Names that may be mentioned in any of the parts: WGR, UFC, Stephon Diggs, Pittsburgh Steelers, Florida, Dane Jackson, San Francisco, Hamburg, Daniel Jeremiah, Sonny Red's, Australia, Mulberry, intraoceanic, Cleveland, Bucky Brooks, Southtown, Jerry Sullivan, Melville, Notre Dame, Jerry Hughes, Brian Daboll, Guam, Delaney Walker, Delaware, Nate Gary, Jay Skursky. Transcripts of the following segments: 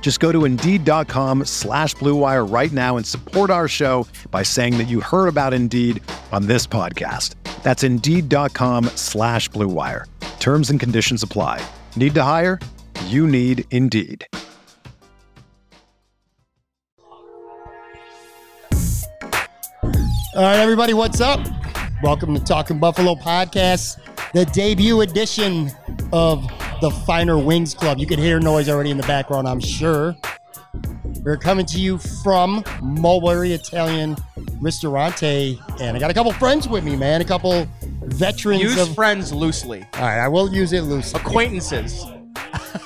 Just go to Indeed.com/Blue Wire right now and support our show by saying that you heard about Indeed on this podcast. That's Indeed.com/Blue Wire. Terms and conditions apply. Need to hire? You need Indeed. All right, everybody, what's up? Welcome to Talkin' Buffalo Podcast, the debut edition of the Finer Wings Club. You can hear noise already in the background, I'm sure. We're coming to you from Mulberry Italian Ristorante, and I got a couple friends with me, man. A couple veterans. Use friends loosely. All right, I will use it loosely. Acquaintances.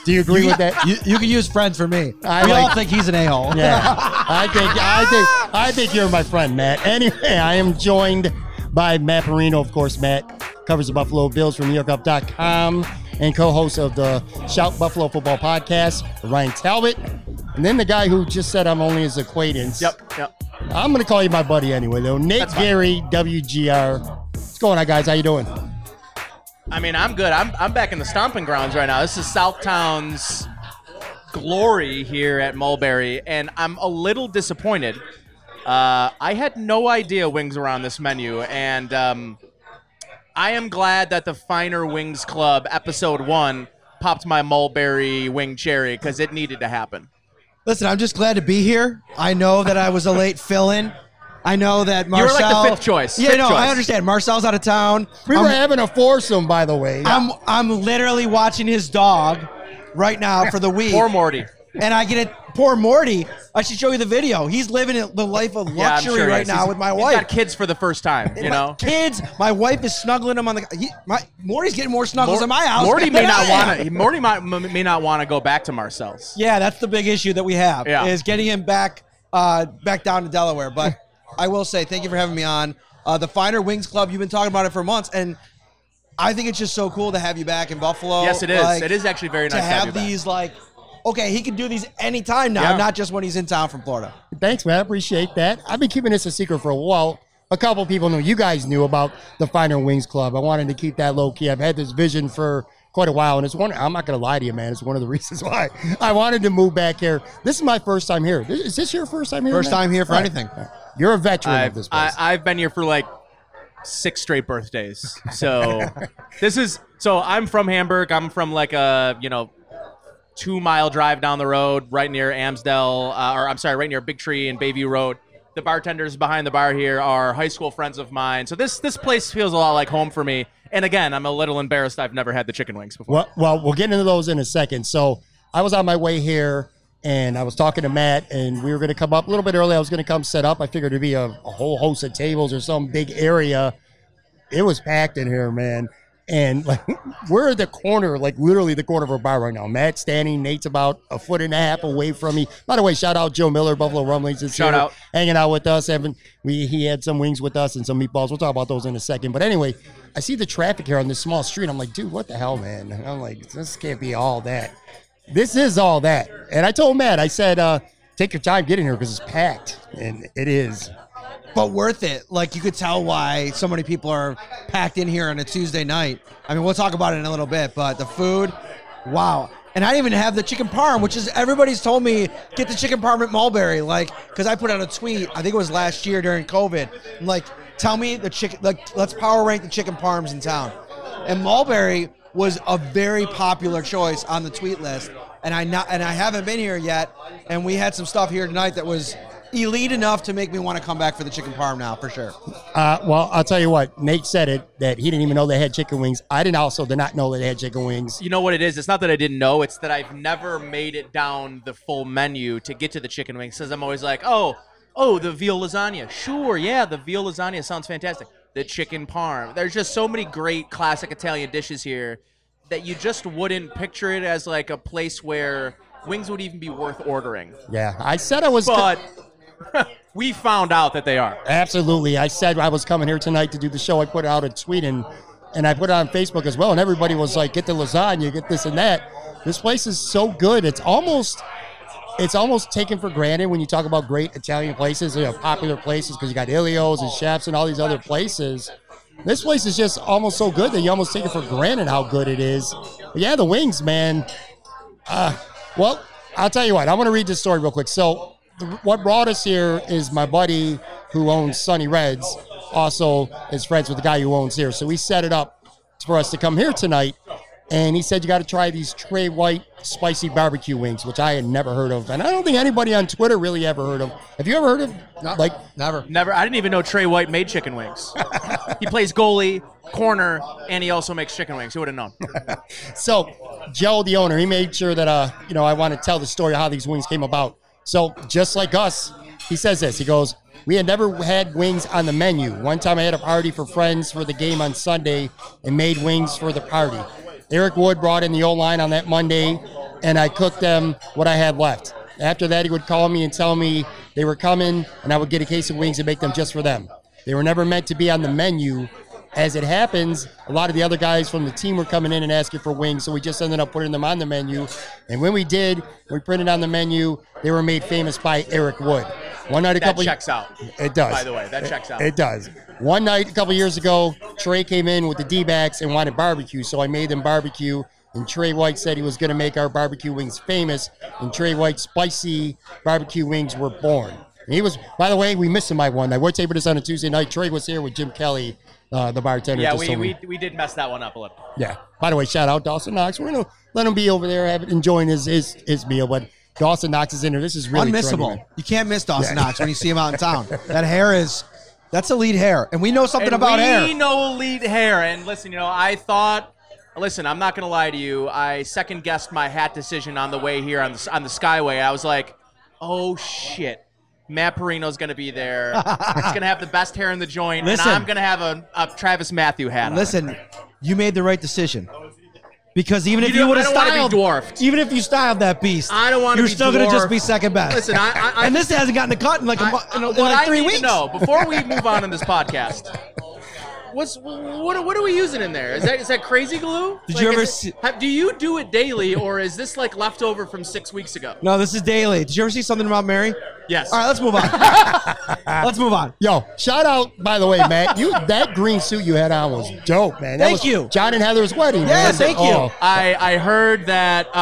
Do you agree with that? You can use friends for me. We all think he's an a-hole. Yeah, I think you're my friend, Matt. Anyway, I am joined by Matt Perino, of course. Matt covers the Buffalo Bills from NewYorkUp.com and co-host of the Shout Buffalo Football Podcast, Ryan Talbot. And then the guy who just said I'm only his acquaintance. Yep. I'm going to call you my buddy anyway, though. Nate Gary, WGR. What's going on, guys? How you doing? I mean, I'm good. I'm back in the stomping grounds right now. This is Southtown's glory here at Mulberry, and I'm a little disappointed. I had no idea wings were on this menu, and I am glad that the Finer Wings Club Episode 1 popped my Mulberry wing cherry because it needed to happen. Listen, I'm just glad to be here. I know that I was a late fill-in. I know that Marcel... You're like the fifth choice. Yeah, no, I understand. Marcel's out of town. We were having a foursome, by the way. I'm literally watching his dog right now for the week. Poor Morty. And I get it. Poor Morty. I should show you the video. He's living the life of luxury right now with my wife. He's got kids for the first time, you know? Kids. My wife is snuggling him on the... Morty's getting more snuggles in my house. Morty may not want to go back to Marcel's. Yeah, that's the big issue that we have, is getting him back down to Delaware. But I will say, thank you for having me on. The Finer Wings Club, you've been talking about it for months, and I think it's just so cool to have you back in Buffalo. Yes, it is. It is actually very nice to have you back. These, okay, he can do these anytime now, not just when he's in town from Florida. Thanks, man. I appreciate that. I've been keeping this a secret for a while. A couple people knew. You guys knew about the Finer Wings Club. I wanted to keep that low key. I've had this vision for quite a while, and I'm not going to lie to you, man. It's one of the reasons why I wanted to move back here. This is my first time here. Is this your first time here? First time here for anything. You're a veteran of this place. I've been here for six straight birthdays. So I'm from Hamburg. I'm from 2-mile drive down the road, right near Amsdale, right near Big Tree and Bayview Road. The bartenders behind the bar here are high school friends of mine. So this place feels a lot like home for me. And again, I'm a little embarrassed I've never had the chicken wings before. Well, we'll get into those in a second. So I was on my way here, and I was talking to Matt, and we were going to come up a little bit early. I was going to come set up. I figured it'd be a whole host of tables or some big area. It was packed in here, man. And we're at the corner, literally the corner of our bar right now. Matt's standing. Nate's about a foot and a half away from me. By the way, shout out Joe Miller, Buffalo Rumblings. Shout out. Hanging out with us. He had some wings with us and some meatballs. We'll talk about those in a second. But anyway, I see the traffic here on this small street. I'm like, dude, what the hell, man? And I'm like, this can't be all that. This is all that. And I told Matt, I said, take your time getting here because it's packed. And it is. But worth it. You could tell why so many people are packed in here on a Tuesday night. I mean, we'll talk about it in a little bit, but the food, wow. And I didn't even have the chicken parm, which is everybody's told me, get the chicken parm at Mulberry. Because I put out a tweet, I think it was last year during COVID. I'm tell me the chicken, let's power rank the chicken parms in town. And Mulberry was a very popular choice on the tweet list. And I haven't been here yet. And we had some stuff here tonight that was elite enough to make me want to come back for the chicken parm now, for sure. Well, I'll tell you what. Nate said it, that he didn't even know they had chicken wings. I didn't also did not know that they had chicken wings. You know what it is? It's not that I didn't know. It's that I've never made it down the full menu to get to the chicken wings, because I'm always like, oh, the veal lasagna. Sure, yeah, the veal lasagna sounds fantastic. The chicken parm. There's just so many great classic Italian dishes here that you just wouldn't picture it as like a place where wings would even be worth ordering. Yeah, I said I was... But we found out that they are. Absolutely. I said I was coming here tonight to do the show. I put out a tweet and I put it on Facebook as well, and everybody was like, get the lasagna, get this and that. This place is so good. It's almost taken for granted when you talk about great Italian places, you know, popular places, because you got Ilio's and Chef's and all these other places. This place is just almost so good that you almost take it for granted how good it is. But yeah, the wings, man. Well, I'll tell you what. I'm going to read this story real quick. So what brought us here is my buddy who owns Sonny Red's also is friends with the guy who owns here. So he set it up for us to come here tonight. And he said, you got to try these Tre' White spicy barbecue wings, which I had never heard of. And I don't think anybody on Twitter really ever heard of. Have you ever heard of? Never. I didn't even know Tre' White made chicken wings. He plays goalie, corner, and he also makes chicken wings. Who would have known? So Joe, the owner, he made sure that, I want to tell the story of how these wings came about. So just like us, he says this. He goes, we had never had wings on the menu. One time I had a party for friends for the game on Sunday and made wings for the party. Eric Wood brought in the O-line on that Monday, and I cooked them what I had left. After that, he would call me and tell me they were coming, and I would get a case of wings and make them just for them. They were never meant to be on the menu. As it happens, a lot of the other guys from the team were coming in and asking for wings, so we just ended up putting them on the menu. And when we did, we printed on the menu, they were made famous by Eric Wood. One night, That checks out. One night, a couple years ago, Trey came in with the D-backs and wanted barbecue, so I made them barbecue. And Tre' White said he was going to make our barbecue wings famous, and Tre' White's spicy barbecue wings were born. And he was, by the way, we missed him by one night. We're taping this on a Tuesday night. Trey was here with Jim Kelly, the bartender. Yeah, we did mess that one up a little. Yeah. By the way, shout out Dawson Knox. We're going to let him be over there enjoying his meal, but Dawson Knox is in there. This is really unmissable. Trendy, you can't miss Dawson Knox when you see him out in town. That hair is, that's elite hair. And we know something about hair. We know elite hair. And listen, listen, I'm not going to lie to you. I second guessed my hat decision on the way here on the Skyway. I was like, oh shit. Matt Perino's going to be there. It's going to have the best hair in the joint. Listen, and I'm going to have a Travis Matthew hat on. Listen, you made the right decision. Because even if you would have styled, even if you styled that beast, I don't want to be dwarfed. You're still going to just be second best. Listen, and this hasn't gotten a cut in like 3 weeks. No, before we move on in this podcast, what are we using in there? Is that crazy glue? Did you ever see? Do you do it daily, or is this like leftover from 6 weeks ago? No, this is daily. Did you ever see something about Mary? Yes. All right, let's move on. Yo, shout out, by the way, Matt. That green suit you had on was dope, man. That was John and Heather's wedding. Yeah, man. Thank you. I heard that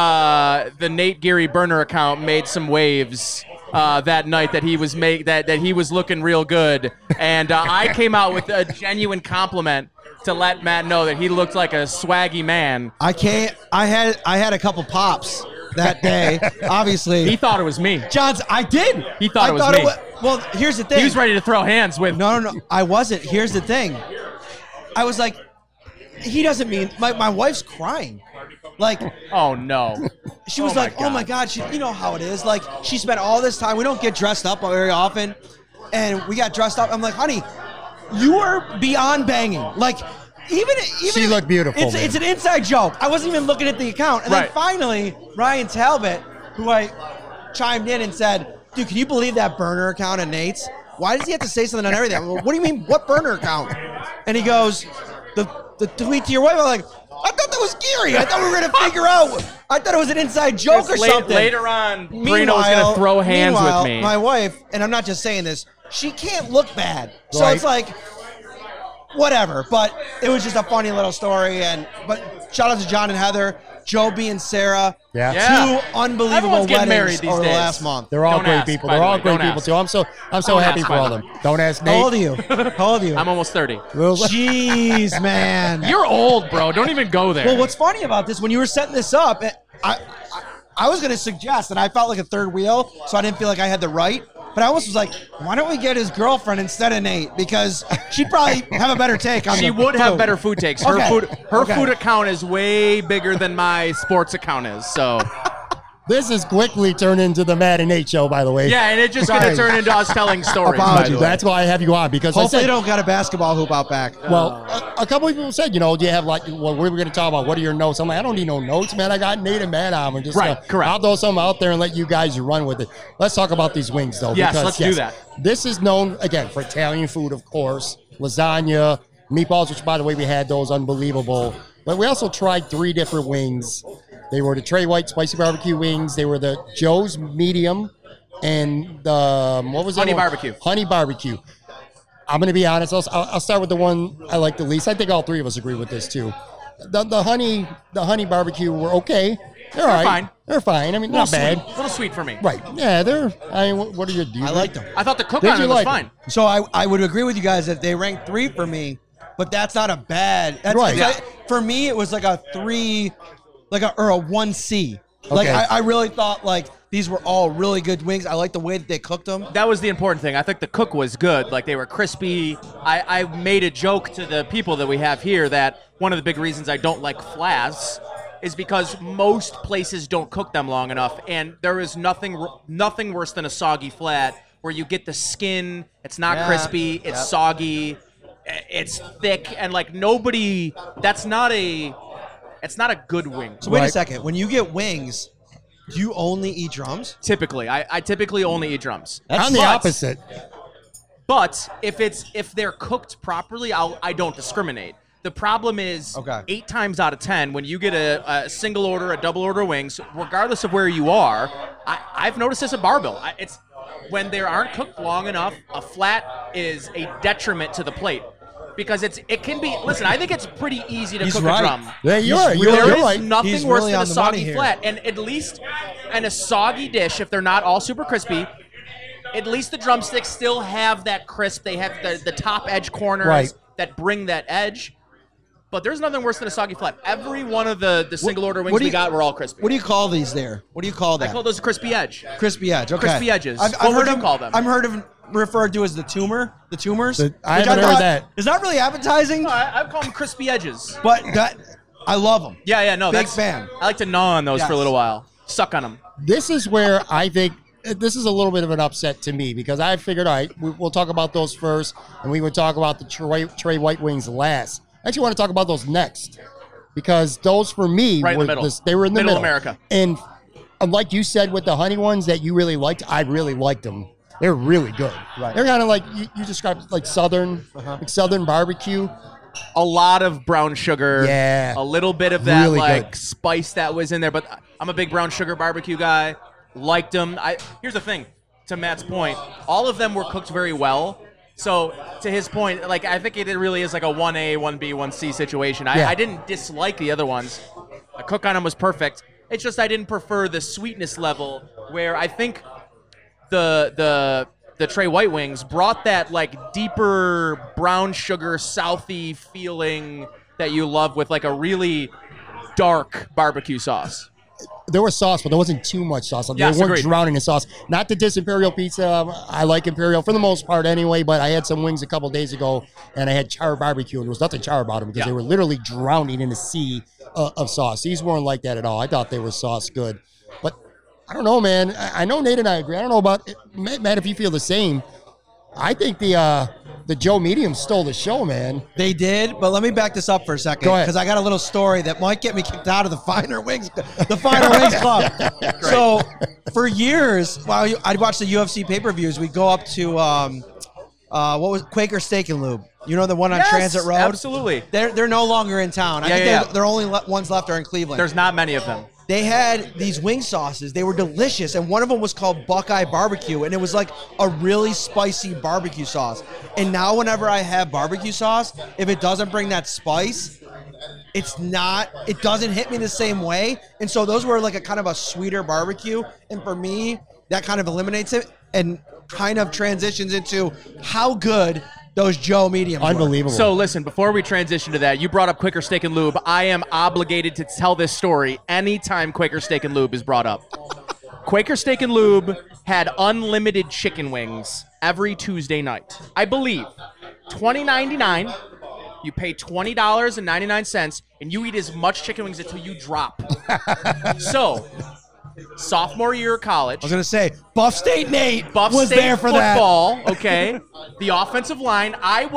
the Nate Geary burner account made some waves that night that he was that he was looking real good, and I came out with a genuine compliment to let Matt know that he looked like a swaggy man. I had a couple pops that day, obviously. He thought it was me. Johns, I did. He thought it was me. Well, here's the thing. He was ready to throw hands with. No, I wasn't. Here's the thing. I was like, he doesn't mean, my wife's crying. Like, oh no. She was oh my God, you know how it is. Like, she spent all this time. We don't get dressed up very often. And we got dressed up. I'm like, honey, you are beyond banging. Like, Even she looked beautiful. It's an inside joke. I wasn't even looking at the account. And then finally, Ryan Talbot, who I chimed in and said, dude, can you believe that burner account of Nate's? Why does he have to say something on everything? I'm like, what do you mean, what burner account? And he goes, the tweet to your wife. I'm like, I thought that was Geary. I thought we were going to figure out. I thought it was an inside joke or something. Later on, Bruno was going to throw hands with me. My wife, and I'm not just saying this, she can't look bad. So it's like, whatever, but it was just a funny little story. But shout out to John and Heather, Joby and Sarah. Yeah. Two unbelievable weddings over the last month. They're all great people. They're all great people too. I'm so happy for all of them. Don't ask Nate. How old are you? I'm almost 30. Jeez, man. You're old, bro. Don't even go there. Well, what's funny about this, when you were setting this up, I was going to suggest that I felt like a third wheel, so I didn't feel like I had the right. But I almost was like, why don't we get his girlfriend instead of Nate? Because she'd probably have a better take on She would have better food takes. Her food account is way bigger than my sports account is, so... This is quickly turned into the Matt and Nate show, by the way. Yeah, and it's just going to turn into us telling stories. Apologies. That's why I have you on, because hopefully they don't got a basketball hoop out back. Well, a couple of people said, you know, do you have like, well, we're going to talk about what are your notes? I'm like, I don't need no notes, man. I got Nate and Matt on. Just, right, correct. I'll throw something out there and let you guys run with it. Let's talk about these wings, though. Yes, let's do that. This is known, again, for Italian food, of course. Lasagna, meatballs, which, by the way, we had those. Unbelievable. But we also tried three different wings. They were the Tre' White Spicy Barbecue Wings. They were the Joe's Medium and the, what was it? Honey Barbecue. I'm going to be honest. I'll start with the one I like the least. I think all three of us agree with this, too. The honey barbecue were okay. They're all right. They're fine. I mean, not bad. A little sweet for me. Right. Yeah, they're, I mean, what are your deals? I like them. I thought the cook on it was fine. So I would agree with you guys that they ranked three for me, but that's not a bad. That's right. Yeah. For me, it was like a three... Or a 1C. Okay. Like, I really thought, like, these were all really good wings. I liked the way that they cooked them. That was the important thing. I think the cook was good. Like, they were crispy. I made a joke to the people that we have here that one of the big reasons I don't like flats is because most places don't cook them long enough, and there is nothing worse than a soggy flat where you get the skin. It's not crispy. It's soggy. It's thick. And, like, nobody – that's not a – It's not a good wing. So wait a second. When you get wings, do you only eat drums? Typically. I typically only eat drums. I'm the opposite. But if they're cooked properly, I don't discriminate. The problem is 8 times out of 10, when you get a single order, a double order of wings, regardless of where you are, I've noticed this at Barbell. It's when they aren't cooked long enough, a flat is a detriment to the plate. Because it can be, listen, I think it's pretty easy to cook a drum. Yeah, you're right. Nothing He's worse really than a soggy flat. And at least in a soggy dish, if they're not all super crispy, at least the drumsticks still have that crisp. They have the top edge corners that bring that edge. But there's nothing worse than a soggy flat. Every one of the single order wings we got were all crispy. What do you call these there? What do you call that? I call those crispy edge. Crispy edge, okay. Crispy edges. What would you call them? I've heard of referred to as the tumors. I haven't heard that. It's not really appetizing. No, I call them crispy edges. But that, I love them. Yeah, no. Big fan. I like to gnaw on those for a little while. Suck on them. This is where I think this is a little bit of an upset to me because I figured, all right, we'll talk about those first, and we would talk about the Tre' White Wings last. I actually want to talk about those next because those for me were in the middle. America. And like you said with the honey ones that you really liked, I really liked them. They're really good. Right. They're kind of like you described, like southern, like southern barbecue. A lot of brown sugar. Yeah. A little bit of that really spice that was in there. But I'm a big brown sugar barbecue guy. Liked them. Here's the thing. To Matt's point, all of them were cooked very well. So to his point, like I think it really is like a 1A, 1B, 1C situation. I didn't dislike the other ones. The cook on them was perfect. It's just I didn't prefer the sweetness level where I think. The Tre' White Wings brought that like deeper brown sugar southy feeling that you love with like a really dark barbecue sauce. There was sauce, but there wasn't too much sauce. They weren't drowning in sauce. Not to diss Imperial Pizza. I like Imperial for the most part anyway, but I had some wings a couple days ago, and I had char barbecue, and there was nothing char about them because they were literally drowning in a sea of sauce. These weren't like that at all. I thought they were sauce good. But I don't know, man. I know Nate and I agree. I don't know about it. Matt, if you feel the same. I think the Joe Medium stole the show, man. They did, but let me back this up for a second. Because I got a little story that might get me kicked out of the Finer Wings Club. So for years, while I'd watch the UFC pay-per-views, we'd go up to Quaker Steak and Lube. You know the one on Transit Road? Absolutely. They're no longer in town. I think their only ones left are in Cleveland. There's not many of them. They had these wing sauces. They were delicious, and one of them was called Buckeye Barbecue, and it was like a really spicy barbecue sauce. And now whenever I have barbecue sauce, if it doesn't bring that spice, it doesn't hit me the same way. And so those were like a kind of a sweeter barbecue, and for me, that kind of eliminates it and kind of transitions into how good those Joe Mediums were. Unbelievable. So listen, before we transition to that, you brought up Quaker Steak and Lube. I am obligated to tell this story anytime Quaker Steak and Lube is brought up. Quaker Steak and Lube had unlimited chicken wings every Tuesday night. I believe $20.99. You pay $20.99, and you eat as much chicken wings until you drop. So, sophomore year of college. I was going to say, Buff State Nate was there for football. Okay. The offensive line. The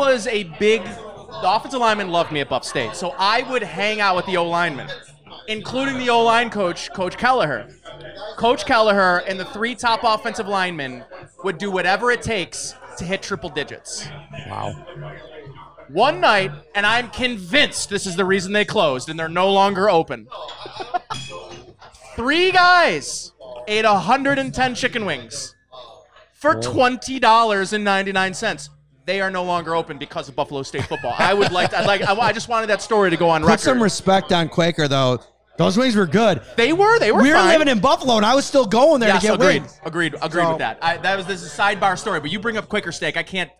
offensive lineman loved me at Buff State, so I would hang out with the O-linemen, including the O-line coach, Coach Kelleher. Coach Kelleher and the three top offensive linemen would do whatever it takes to hit triple digits. Wow. One night, and I'm convinced this is the reason they closed and they're no longer open. Three guys ate 110 chicken wings for $20.99. They are no longer open because of Buffalo State football. I just wanted that story to go on record. Put some respect on Quaker, though. Those wings were good. They were We were fine. Living in Buffalo, and I was still going there to get wings. Agreed with that. This is a sidebar story, but you bring up Quaker Steak. I can't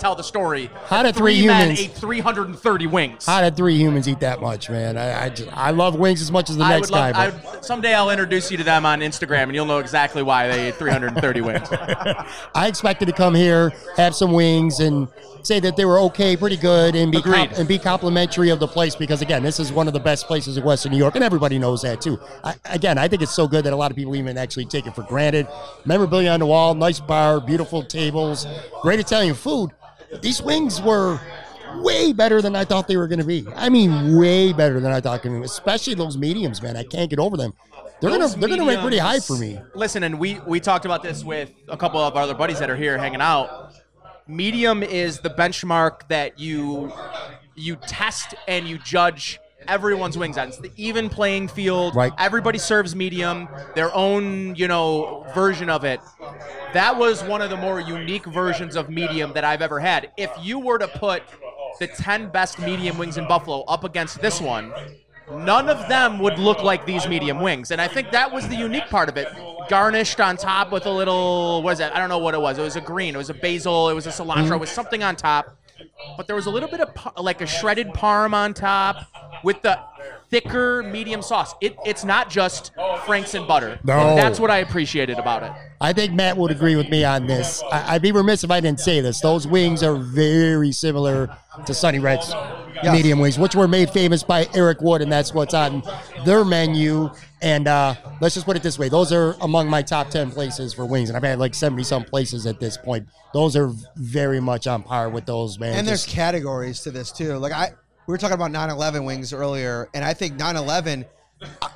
tell the story. How did three humans ate 330 wings? How did three humans eat that much, man? I love wings as much as the next guy. Someday I'll introduce you to them on Instagram, and you'll know exactly why they ate 330 wings. I expected to come here, have some wings, and say that they were okay, pretty good, and be complimentary of the place because, again, this is one of the best places in Western New York, and everybody knows that, too. I think it's so good that a lot of people even actually take it for granted. Memorabilia on the wall, nice bar, beautiful tables, great Italian food. These wings were way better than I thought they were going to be. I mean, way better than I thought they were going to be, especially those mediums, man. I can't get over them. They're gonna rank pretty high for me. Listen, and we talked about this with a couple of our other buddies that are here hanging out. Medium is the benchmark that you test and you judge everyone's wings on. It's the even playing field. Right. Everybody serves medium, their own, version of it. That was one of the more unique versions of medium that I've ever had. If you were to put the 10 best medium wings in Buffalo up against this one, none of them would look like these medium wings. And I think that was the unique part of it. Garnished on top with a little, what is that? I don't know what it was. It was a green. It was a basil. It was a cilantro. Mm-hmm. It was something on top. But there was a little bit of a shredded parm on top with the thicker medium sauce. It's not just Frank's and butter. No. And that's what I appreciated about it. I think Matt would agree with me on this. I'd be remiss if I didn't say this. Those wings are very similar to Sonny Red's medium wings, which were made famous by Eric Wood, and that's what's on their menu. And let's just put it this way. Those are among my top 10 places for wings, and I've had 70-some places at this point. Those are very much on par with those, man. And there's categories to this, too. We were talking about 9/11 wings earlier, and I think 9/11,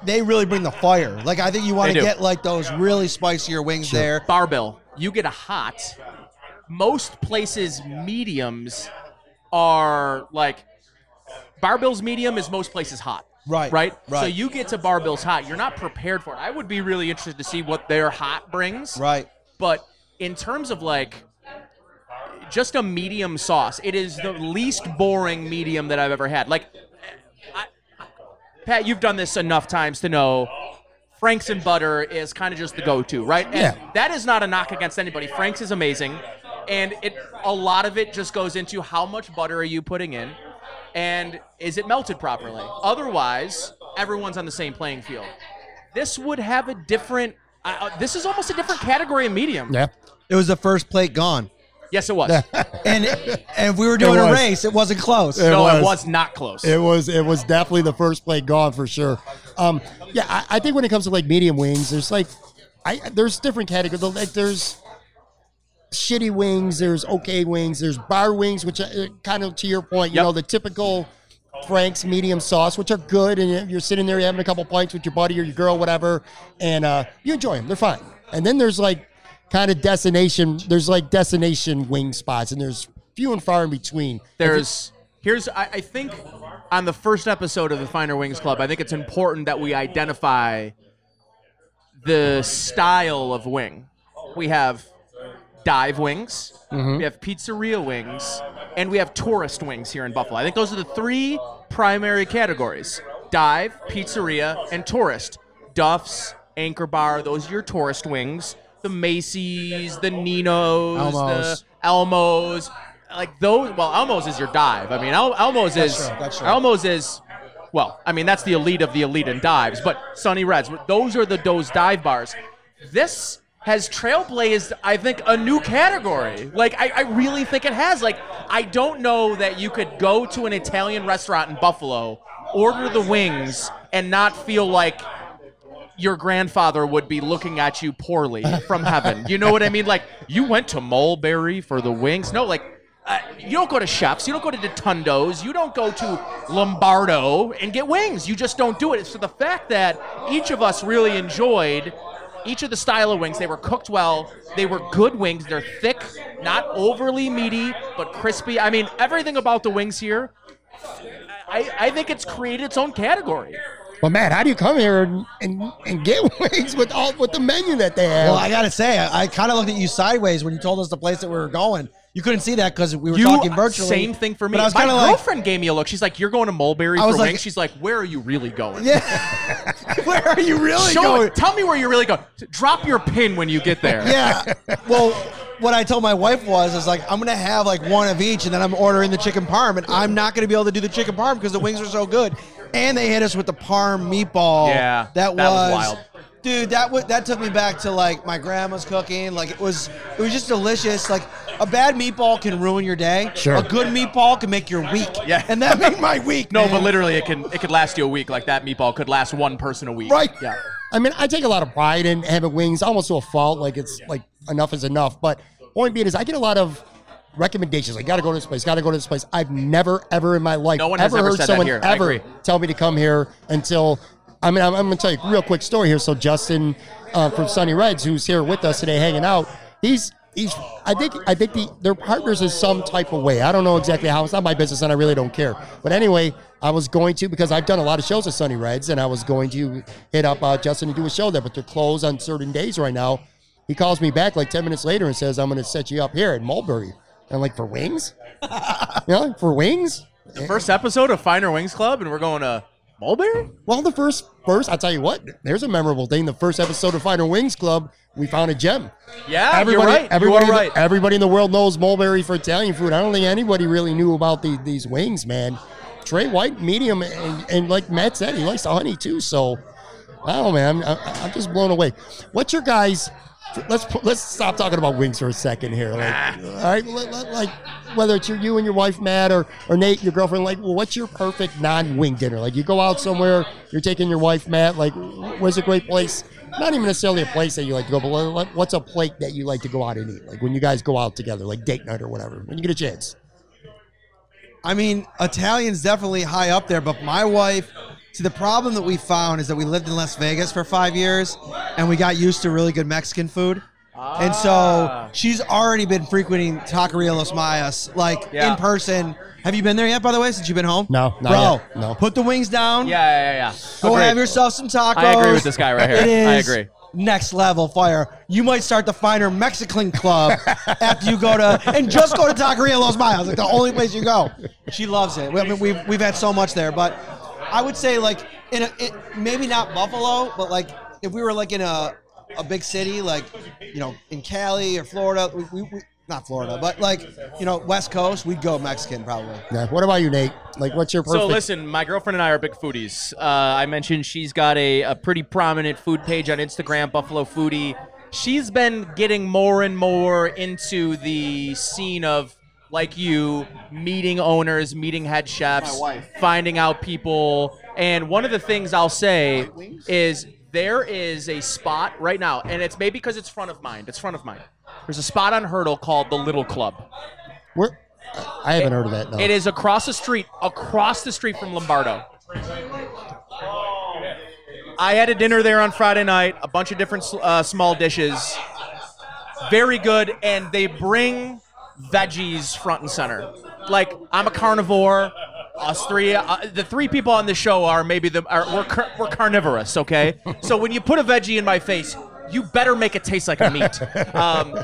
they really bring the fire. I think you want to get, those really spicier wings there. Barbell, you get a hot. Most places, mediums are, Barbell's medium is most places hot. Right. So you get to Barbell's hot. You're not prepared for it. I would be really interested to see what their hot brings. Right. But in terms of, just a medium sauce, it is the least boring medium that I've ever had. Pat, you've done this enough times to know Frank's and butter is kind of just the go-to, right? Yeah. And that is not a knock against anybody. Frank's is amazing, and a lot of it just goes into how much butter are you putting in, and is it melted properly? Otherwise, everyone's on the same playing field. This would have a different. This is almost a different category of medium. Yeah. It was the first plate gone. Yes, it was. and if we were doing a race, it wasn't close. It was not close. It was definitely the first play gone for sure. I think when it comes to medium wings, there's there's different categories. There's shitty wings, there's okay wings, there's bar wings, which are kind of to your point, the typical Frank's medium sauce, which are good, and you're sitting there, you're having a couple pints with your buddy or your girl, whatever, and you enjoy them. They're fine. And then there's destination wing spots, and there's few and far in between. I think on the first episode of the Finer Wings Club, I think it's important that we identify the style of wing. We have dive wings, we have pizzeria wings, and we have tourist wings here in Buffalo. I think those are the three primary categories: dive, pizzeria, and tourist. Duff's, Anchor Bar, those are your tourist wings. The Macy's, the Nino's, Elmo's, those. Well, Elmo's is your dive. I mean, Elmo's is, that's the elite of the elite in dives. But Sonny Red's, those are those dive bars. this has trailblazed, I think, a new category. Like, I really think it has. Like, I don't know that you could go to an Italian restaurant in Buffalo, order the wings, and not feel like your grandfather would be looking at you poorly from heaven. You know what I mean? Like, you went to Mulberry for the wings. No, like, you don't go to Chef's. You don't go to Tundo's. You don't go to Lombardo and get wings. You just don't do it. So the fact that each of us really enjoyed each of the style of wings, they were cooked well. They were good wings. They're thick, not overly meaty, but crispy. I mean, everything about the wings here, I think it's created its own category. Well, Matt, how do you come here and get wings with the menu that they have? Well, I got to say, I kind of looked at you sideways when you told us the place that we were going. You couldn't see that because we were talking virtually. Same thing for me. My girlfriend gave me a look. She's like, you're going to Mulberry for wings? She's like, where are you really going? Yeah. Where are you really going? Tell me where you're really going. Drop your pin when you get there. Yeah. Well, what I told my wife was like, I'm going to have like one of each, and then I'm ordering the chicken parm, and I'm not going to be able to do the chicken parm because the wings are so good. And they hit us with the parm meatball. Yeah, that was wild. Dude, that took me back to, like, my grandma's cooking. Like, it was just delicious. Like, a bad meatball can ruin your day. Sure. A good meatball can make your week. Yeah. And that made my week, man. No, but literally, it could last you a week. Like, that meatball could last one person a week. Right. Yeah. I mean, I take a lot of pride in having wings, almost to a fault. Like, it's, like, enough is enough. But point being is, I get a lot of recommendations, like, gotta go to this place. I've never, ever in my life heard someone ever tell me to come here until... I mean, I'm going to tell you a real quick story here. So Justin from Sonny Red's, who's here with us today hanging out, he's I think they're partners in some type of way. I don't know exactly how. It's not my business, and I really don't care. But anyway, I was going to, because I've done a lot of shows at Sonny Red's, and I was going to hit up Justin to do a show there, but they're closed on certain days right now. He calls me back like 10 minutes later and says, I'm going to set you up here at Mulberry. And I'm like, for wings? For wings? The first episode of Finer Wings Club, and we're going to Mulberry? Well, the first, I'll tell you what, there's a memorable thing. The first episode of Finer Wings Club, we found a gem. Yeah, Everybody, everybody in the world knows Mulberry for Italian food. I don't think anybody really knew about these wings, man. Tre' White, medium, and like Matt said, he likes the honey too. So, I don't know, man. I'm just blown away. What's your guys'... Let's stop talking about wings for a second here. Like, all right, like whether it's you and your wife, Matt, or Nate, your girlfriend, like, well, what's your perfect non-wing dinner? Like, you go out somewhere, you're taking your wife, Matt, like, where's a great place? Not even necessarily a place that you like to go, but what's a plate that you like to go out and eat? Like, when you guys go out together, like date night or whatever, when you get a chance. I mean, Italian's definitely high up there, but my wife... See, the problem that we found is that we lived in Las Vegas for 5 years, and we got used to really good Mexican food. Ah. And so she's already been frequenting Taqueria Los Mayas, like, in person. Have you been there yet, by the way, since you've been home? No, not yet. No. Put the wings down. Yeah. Go have yourself some tacos. I agree with this guy right here. I agree. Next level fire. You might start the Finer Mexican Club after you go to, and just go to Taqueria Los Mayas, like the only place you go. She loves it. I mean, we've had so much there, but... I would say, like, maybe not Buffalo, but, like, if we were, like, in a big city, like, you know, in Cali or Florida, not Florida, but, like, you know, West Coast, we'd go Mexican probably. Yeah. What about you, Nate? Like, what's your perfect? So, listen, my girlfriend and I are big foodies. I mentioned she's got a pretty prominent food page on Instagram, Buffalo Foodie. She's been getting more and more into the scene of, like you, meeting owners, meeting head chefs, finding out people. And one of the things I'll say is there is a spot right now, and it's maybe because it's front of mind. There's a spot on Hurdle called the Little Club. I haven't heard of that, no. It is across the street from Lombardo. I had a dinner there on Friday night, a bunch of different small dishes. Very good, and they bring... veggies front and center. Like, I'm a carnivore. Us three, the three people on the show are we're carnivorous, okay? So when you put a veggie in my face, you better make it taste like a meat.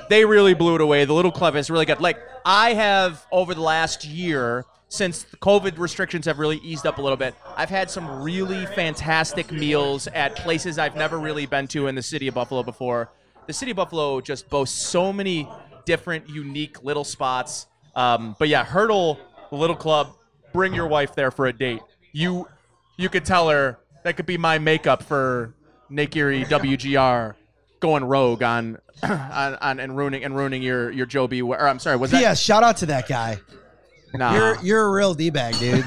They really blew it away. The Little Club is really good. Like, I have, over the last year, since the COVID restrictions have really eased up a little bit, I've had some really fantastic meals at places I've never really been to in the city of Buffalo before. The city of Buffalo just boasts so many different, unique little spots. But yeah, Hurdle, the Little Club, bring your wife there for a date. You could tell her, that could be my makeup for Nick Erie, WGR. going rogue on and ruining your Joe B. Or I'm sorry, was that? Yeah, shout out to that guy. Nah. You're a real D-bag, dude.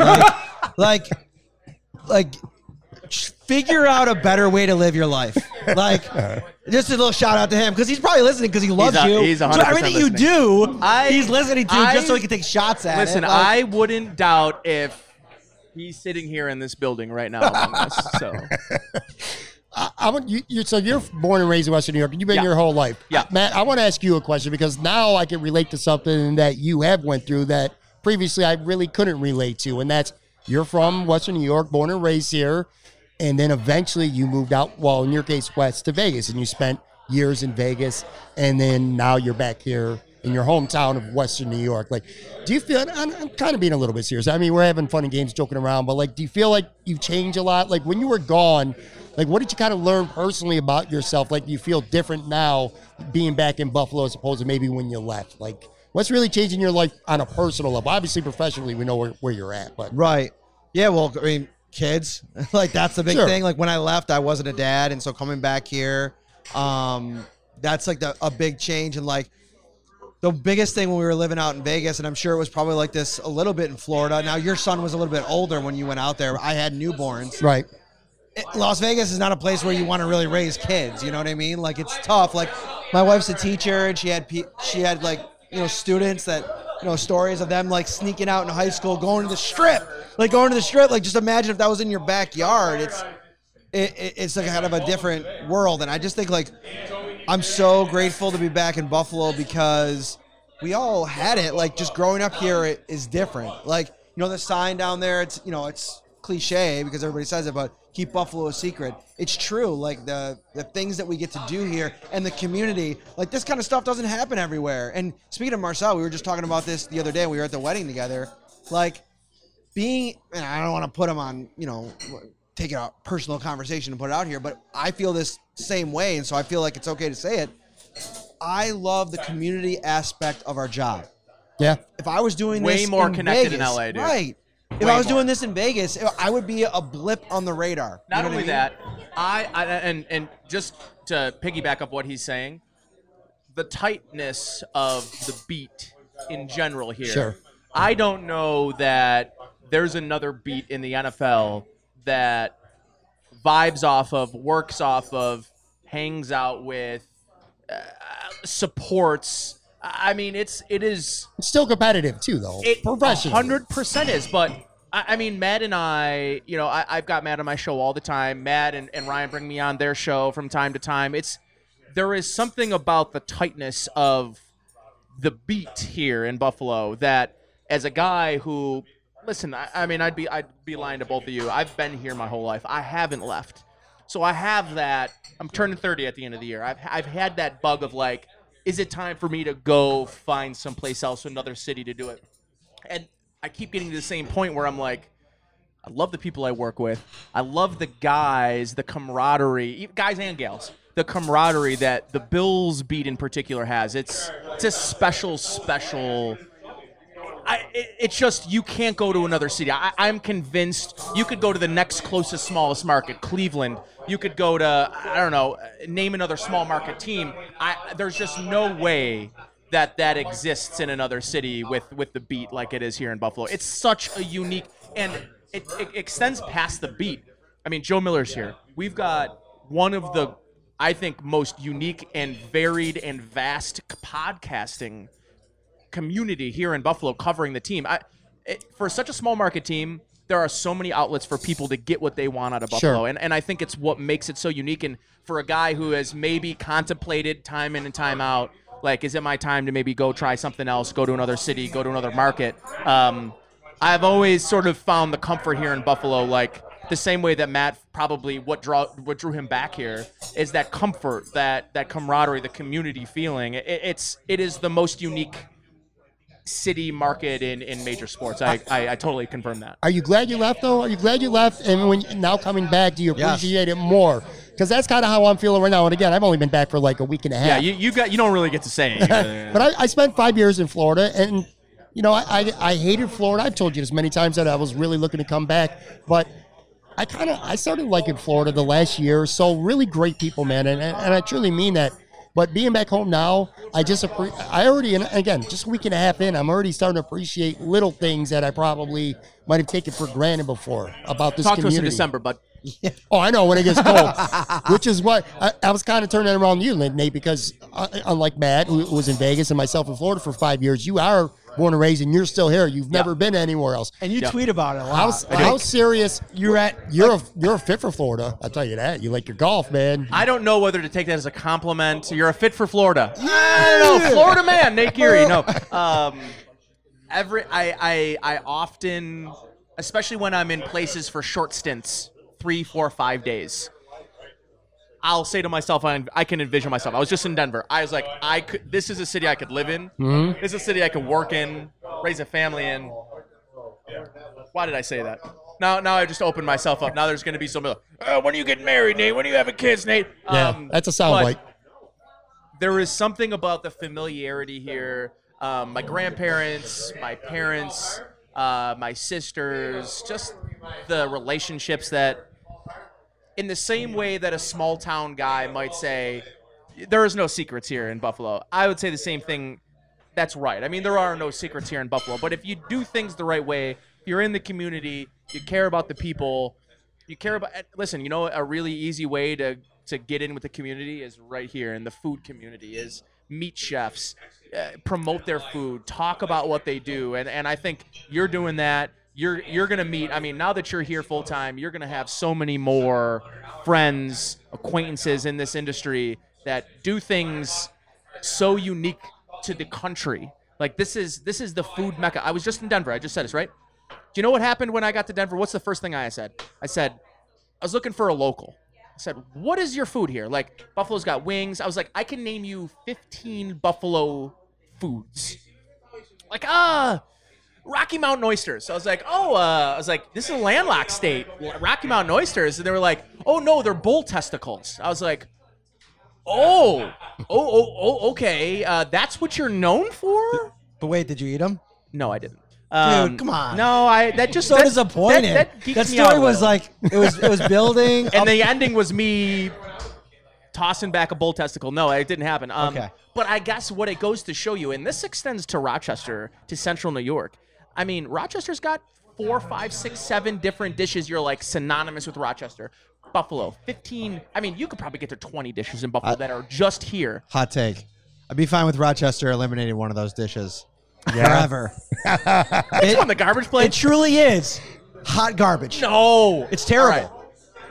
Like figure out a better way to live your life. Like, just a little shout out to him because he's probably listening because he loves you. He's 100% so everything listening. You do, he's listening to just so he can take shots at it. Listen, like, I wouldn't doubt if he's sitting here in this building right now among us. So. So you're born and raised in Western New York, and you've been your whole life. Yeah. Matt, I want to ask you a question because now I can relate to something that you have went through that previously I really couldn't relate to, and that's you're from Western New York, born and raised here, and then eventually you moved out, well, in your case, west to Vegas, and you spent years in Vegas, and then now you're back here in your hometown of Western New York. Like, do you feel, I'm kind of being a little bit serious. I mean, we're having fun and games, joking around, but like, do you feel like you've changed a lot? Like when you were gone, like what did you kind of learn personally about yourself? Like you feel different now being back in Buffalo as opposed to maybe when you left? Like what's really changing your life on a personal level? Obviously professionally, we know where you're at, but. Right. Yeah, well, I mean, kids, like that's the big thing. Like when I left, I wasn't a dad. And so coming back here, that's like a big change. And like, the biggest thing when we were living out in Vegas, and I'm sure it was probably like this a little bit in Florida. Now, your son was a little bit older when you went out there. I had newborns. Right. Las Vegas is not a place where you want to really raise kids. You know what I mean? Like, it's tough. Like, my wife's a teacher, and she had like, you know, students that, you know, stories of them, like, sneaking out in high school, going to the strip. Like, Like, just imagine if that was in your backyard. It's like kind of a different world. And I just think, like, I'm so grateful to be back in Buffalo because we all had it. Like, just growing up here is different. Like, you know, the sign down there, it's, you know, it's cliche because everybody says it, but keep Buffalo a secret. It's true. Like, the things that we get to do here and the community, like, this kind of stuff doesn't happen everywhere. And speaking of Marcel, we were just talking about this the other day. We were at the wedding together. Like, and I don't want to put him on, you know, take it out, personal conversation and put it out here, but I feel this same way, and so I feel like it's okay to say it. I love the community aspect of our job. Yeah. If I was doing this in Vegas. Way more connected in LA, dude. Right. If I was doing this in Vegas, I would be a blip on the radar. Not only that, I just to piggyback up what he's saying, the tightness of the beat in general here. Sure. I don't know that there's another beat in the NFL that vibes off of, works off of, hangs out with, supports. I mean, it's still competitive too, though. It 100% is, but I mean, Matt and I, you know, I've got Matt on my show all the time. Matt and Ryan bring me on their show from time to time. There is something about the tightness of the beat here in Buffalo that, as a guy who. Listen, I mean, I'd be lying to both of you. I've been here my whole life. I haven't left. So I have that. I'm turning 30 at the end of the year. I've had that bug of like, is it time for me to go find someplace else, another city to do it? And I keep getting to the same point where I'm like, I love the people I work with. I love the guys, the camaraderie, guys and gals, the camaraderie that the Bills beat in particular has. It's a special... It's just you can't go to another city. I'm convinced you could go to the next closest, smallest market, Cleveland. You could go to, I don't know, name another small market team. There's just no way that exists in another city with the beat like it is here in Buffalo. It's such a unique, and it extends past the beat. I mean, Joe Miller's here. We've got one of the, I think, most unique and varied and vast podcasting community here in Buffalo covering the team. For such a small market team, there are so many outlets for people to get what they want out of Buffalo. Sure. And I think it's what makes it so unique. And for a guy who has maybe contemplated time in and time out, like, is it my time to maybe go try something else, go to another city, go to another market? I've always sort of found the comfort here in Buffalo, like the same way that Matt probably what drew him back here is that comfort, that camaraderie, the community feeling. It is the most unique city market in major sports. I totally confirm that. Are you glad you left, though? Are you glad you left? And when now coming back, do you appreciate it more? Because that's kind of how I'm feeling right now. And again, I've only been back for like a week and a half. Yeah, you don't really get to say it. But I spent 5 years in Florida, and you know I hated Florida. I've told you this many times that I was really looking to come back, but I started liking Florida the last year or so. Really great people, man, and I truly mean that. But being back home now, just a week and a half in, I'm already starting to appreciate little things that I probably might have taken for granted before about this community. Talk to us in December, bud. Yeah. Oh, I know, when it gets cold, which is what I was kind of turning it around to you, Nate, because unlike Matt, who was in Vegas, and myself in Florida for 5 years, you are born and raised, and you're still here. You've never been anywhere else. And you tweet about it a lot. How serious you're at? You're a fit for Florida. I'll tell you that. You like your golf, man. I don't know whether to take that as a compliment. You're a fit for Florida. Yeah. I don't know. Florida man, Nate Geary. No. I often, especially when I'm in places for short stints, 3, 4, 5 days, I'll say to myself, I can envision myself. I was just in Denver. I was like, this is a city I could live in. Mm-hmm. This is a city I could work in, raise a family in. Why did I say that? Now I just opened myself up. Now there's going to be somebody like, oh, when are you getting married, Nate? When are you having kids, Nate? Yeah, that's a soundbite. There is something about the familiarity here. My grandparents, my parents, my sisters, just the relationships that, in the same way that a small town guy might say, there is no secrets here in Buffalo, I would say the same thing. That's right. I mean, there are no secrets here in Buffalo. But if you do things the right way, you're in the community, you care about the people, you care about – listen, you know, a really easy way to get in with the community is right here in the food community, is meet chefs, promote their food, talk about what they do. And I think you're doing that. You're going to meet, I mean, now that you're here full-time, you're going to have so many more friends, acquaintances in this industry that do things so unique to the country. Like, this is the food mecca. I was just in Denver. I just said this, right? Do you know what happened when I got to Denver? What's the first thing I said? I was looking for a local. I said, what is your food here? Like, Buffalo's got wings. I was like, I can name you 15 Buffalo foods. Like, Rocky Mountain oysters. So I was like, this is a landlocked state. Rocky Mountain oysters. And they were like, oh, no, they're bull testicles. I was like, okay. That's what you're known for? But wait, did you eat them? No, I didn't. Dude, come on. No, that just so disappointing. That story was like, it was building. And the ending was me tossing back a bull testicle. No, it didn't happen. Okay. But I guess what it goes to show you, and this extends to Rochester, to central New York. I mean, Rochester's got 4, 5, 6, 7 different dishes. You're like synonymous with Rochester. Buffalo, 15. I mean, you could probably get to 20 dishes in Buffalo that are just here. Hot take. I'd be fine with Rochester eliminating one of those dishes. Yeah. Forever. It's on the garbage plate. It truly is hot garbage. No. It's terrible. Right.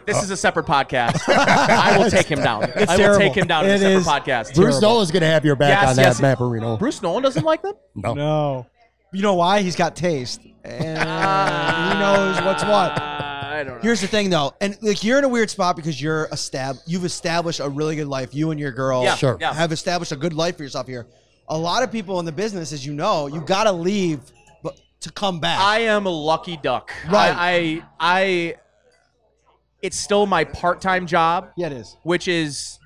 This is a separate podcast. I will take him down. I will take him down in a separate podcast. Bruce Nolan's going to have your back on that Maparino. Bruce Nolan doesn't like them? No. You know why? He's got taste. And he knows what's what. I don't know. Here's the thing, though. And like, you're in a weird spot because you've established a really good life. You and your girl have established a good life for yourself here. A lot of people in the business, as you know, you got to leave but to come back. I am a lucky duck. Right. I it's still my part-time job. Yeah, it is. Which is,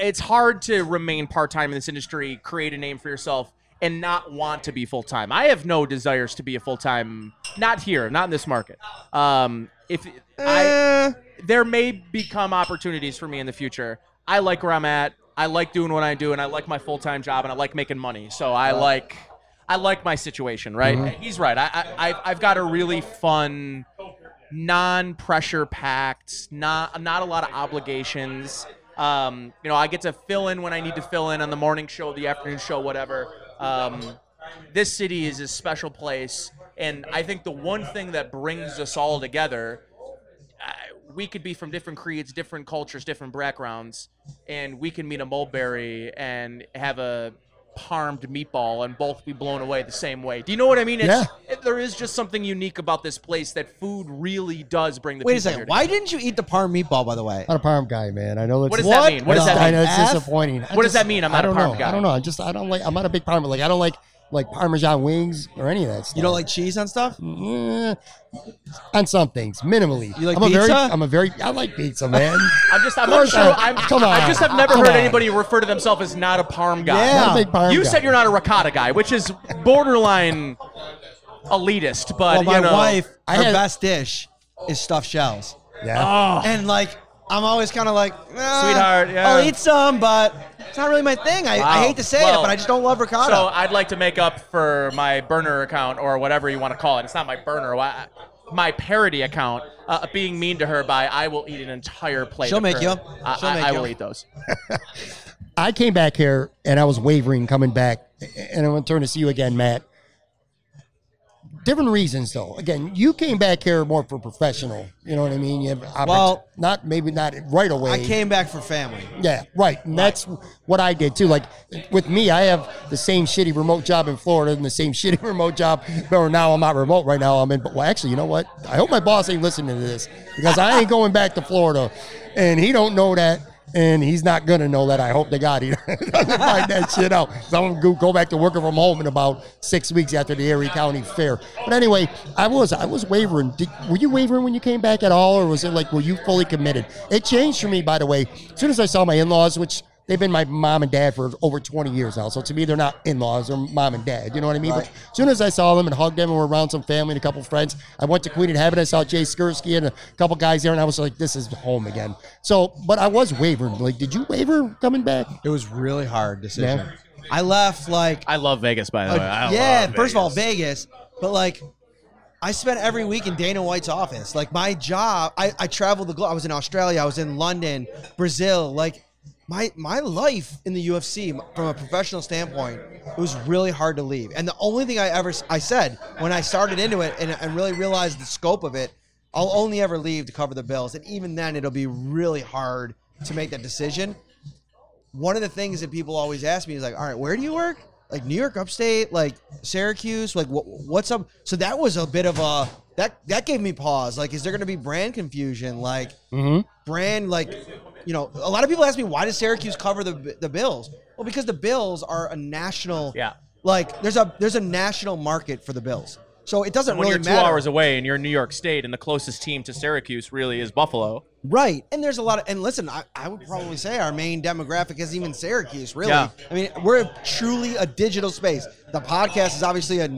it's hard to remain part-time in this industry, create a name for yourself, and not want to be full-time. I have no desires to be a full-time, not here, not in this market. There may become opportunities for me in the future. I like where I'm at. I like doing what I do, and I like my full-time job, and I like making money. So I like my situation, right? Mm-hmm. He's right. I've got a really fun, non-pressure packed, not a lot of obligations. You know, I get to fill in when I need to fill in on the morning show, the afternoon show, whatever. This city is a special place, and I think the one thing that brings us all together, we could be from different creeds, different cultures, different backgrounds, and we can meet a Mulberry and have a parmed meatball and both be blown away the same way. Do you know what I mean? There is just something unique about this place that food really does bring the people. Wait a second. Why didn't you eat the parm meatball, by the way? I'm not a parm guy, man. I know. What does that mean? I know it's disappointing. What does that mean? I'm not a parm guy. I don't know. I'm not a big parm. Like, I don't like Parmesan wings or any of that stuff. You don't like cheese on stuff? Yeah, on some things, minimally. You like pizza? I like pizza, man. I've never heard anybody refer to themselves as not a parm guy. Yeah. Not a big parm guy. You said you're not a ricotta guy, which is borderline elitist, but my wife, her best dish is stuffed shells. Yeah. Oh. And like, I'm always kind of like, sweetheart, yeah. I'll eat some, but it's not really my thing. I hate to say it, but I just don't love ricotta. So I'd like to make up for my burner account or whatever you want to call it. It's not my burner. My parody account being mean to her by I will eat an entire plate. She'll make you. I will eat those. I came back here, and I was wavering coming back, and I'm going to turn to see you again, Matt. Different reasons, though. Again, you came back here more for professional. You know what I mean? You have not right away. I came back for family. Yeah, right. And that's what I did, too. Like, with me, I have the same shitty remote job in Florida and the same shitty remote job. But now I'm not remote right now. I'm in. Well, actually, you know what? I hope my boss ain't listening to this because I ain't going back to Florida. And he don't know that. And he's not going to know that. I hope to God he doesn't find that shit out. So I'm going to go back to working from home in about 6 weeks after the Erie County Fair. But anyway, I was wavering. Were you wavering when you came back at all? Or was it like, were you fully committed? It changed for me, by the way. As soon as I saw my in-laws, which they've been my mom and dad for over 20 years now. So to me, they're not in-laws. They're mom and dad. You know what I mean? Right. But as soon as I saw them and hugged them and were around some family and a couple friends, I went to Queen and Heaven. I saw Jay Skursky and a couple guys there, and I was like, this is home again. So, but I was wavering. Like, did you waver coming back? It was really hard decision. Yeah. I left, like... I love Vegas, by the way. First of all, Vegas. But, like, I spent every week in Dana White's office. Like, my job... I traveled the globe. I was in Australia. I was in London, Brazil. Like... My life in the UFC, from a professional standpoint, it was really hard to leave. And the only thing I said when I started into it and really realized the scope of it, I'll only ever leave to cover the bills. And even then, it'll be really hard to make that decision. One of the things that people always ask me is like, all right, where do you work? Like New York upstate, like Syracuse, like what's up? So that was a bit of a... That gave me pause. Like, is there going to be brand confusion? Like, brand, like, you know, a lot of people ask me, why does Syracuse cover the Bills? Well, because the Bills are a national, like, there's a national market for the Bills. So it doesn't really matter. When you're 2 hours away and you're in New York State and the closest team to Syracuse really is Buffalo. Right. And there's a lot of, and listen, I would probably say our main demographic isn't even Syracuse, really. Yeah. I mean, we're truly a digital space. The podcast is obviously a...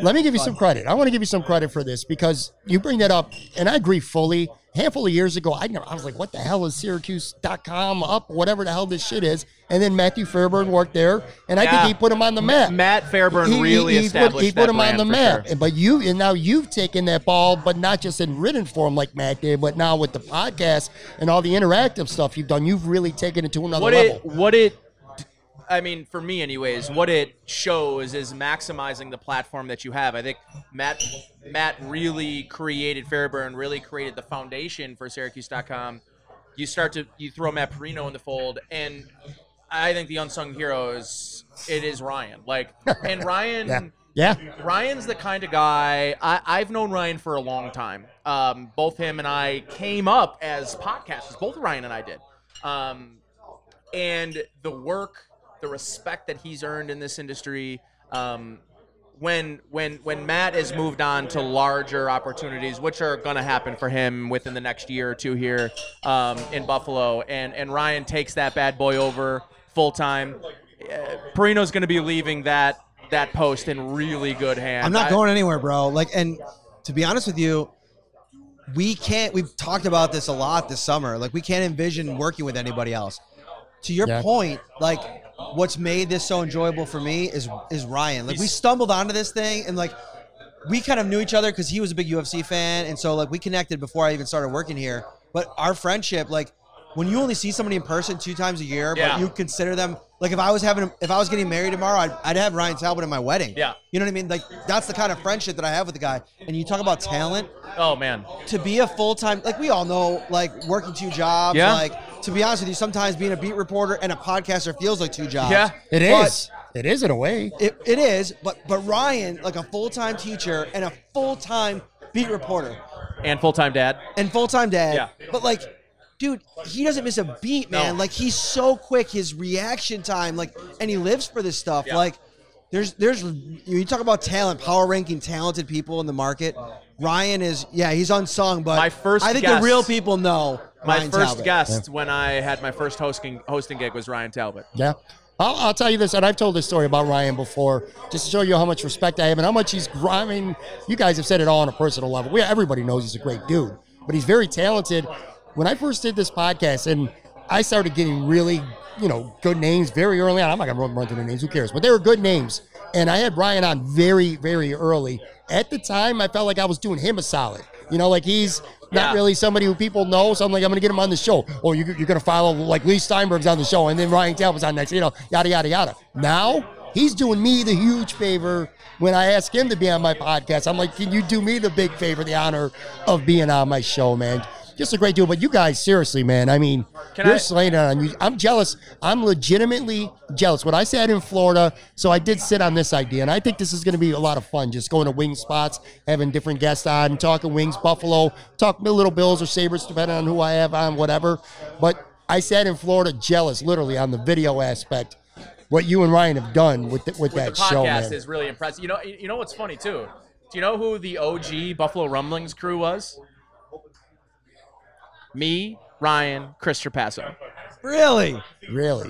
Let me give you some credit. I want to give you some credit for this because you bring that up, and I agree fully. A handful of years ago, I was like, what the hell is Syracuse.com up, whatever the hell this shit is? And then Matthew Fairburn worked there, and I think he put him on the map. Matt Fairburn really established that brand. Sure. But now you've taken that ball, but not just in written form like Matt did, but now with the podcast and all the interactive stuff you've done, you've really taken it to another level. I mean, for me anyways, what it shows is maximizing the platform that you have. I think Fairburn really created the foundation for Syracuse.com. You throw Matt Perino in the fold, and I think the unsung hero is Ryan. Like, and Ryan... Ryan's the kind of guy, I've known Ryan for a long time. Both him and I came up as podcasters, both Ryan and I did. And the work... the respect that he's earned in this industry, when Matt has moved on to larger opportunities, which are going to happen for him within the next year or two here in Buffalo, and Ryan takes that bad boy over full time, Perino's going to be leaving that post in really good hands. I'm not going anywhere, bro. Like, and to be honest with you, we've talked about this a lot this summer. Like, we can't envision working with anybody else. To your point, like, what's made this so enjoyable for me is Ryan. Like, we stumbled onto this thing, and like, we kind of knew each other because he was a big UFC fan, and so like, we connected before I even started working here. But our friendship, like, when you only see somebody in person 2 times a year, but you consider them, like, if I was getting married tomorrow, I'd have Ryan Talbot at my wedding. Yeah, you know what I mean? Like, that's the kind of friendship that I have with the guy. And you talk about talent. Oh man, to be a full time, like, we all know, like, working 2 jobs. Yeah. Like, to be honest with you, sometimes being a beat reporter and a podcaster feels like 2 jobs. Yeah, it is. It is in a way. It is, but Ryan, like a full-time teacher and a full-time beat reporter. And full-time dad. Yeah. But like, dude, he doesn't miss a beat, man. No. Like, he's so quick, his reaction time, like, and he lives for this stuff. Yeah. Like, there's you talk about talent, power ranking talented people in the market. Ryan is, he's unsung, but I think the real people know. My first guest when I had my first hosting gig was Ryan Talbot. Yeah. I'll tell you this, and I've told this story about Ryan before, just to show you how much respect I have and how much he's, I mean, you guys have said it all on a personal level. Everybody knows he's a great dude. but he's very talented. When I first did this podcast and I started getting really, good names very early on. I'm not going to run through the names. Who cares? But they were good names. And I had Ryan on very, very early. At the time, I felt like I was doing him a solid. He's not really somebody who people know. So I'm like, I'm going to get him on the show. Or you're going to follow, Lee Steinberg's on the show. And then Ryan Talbot's on next, yada, yada, yada. Now, he's doing me the huge favor when I ask him to be on my podcast. I'm like, can you do me the big favor, the honor of being on my show, man? Just a great dude. But you guys, seriously, man, you're slaying it on you. I'm jealous. I'm legitimately jealous. When I sat in Florida, so I did sit on this idea, and I think this is going to be a lot of fun, just going to wing spots, having different guests on, talking wings, Buffalo, talking little Bills or Sabres, depending on who I have on, whatever. But I sat in Florida jealous, literally, on the video aspect, what you and Ryan have done with that show, man. The podcast is really impressive. You know what's funny, too? Do you know who the OG Buffalo Rumblings crew was? Me, Ryan, Chris Trapasso. Really?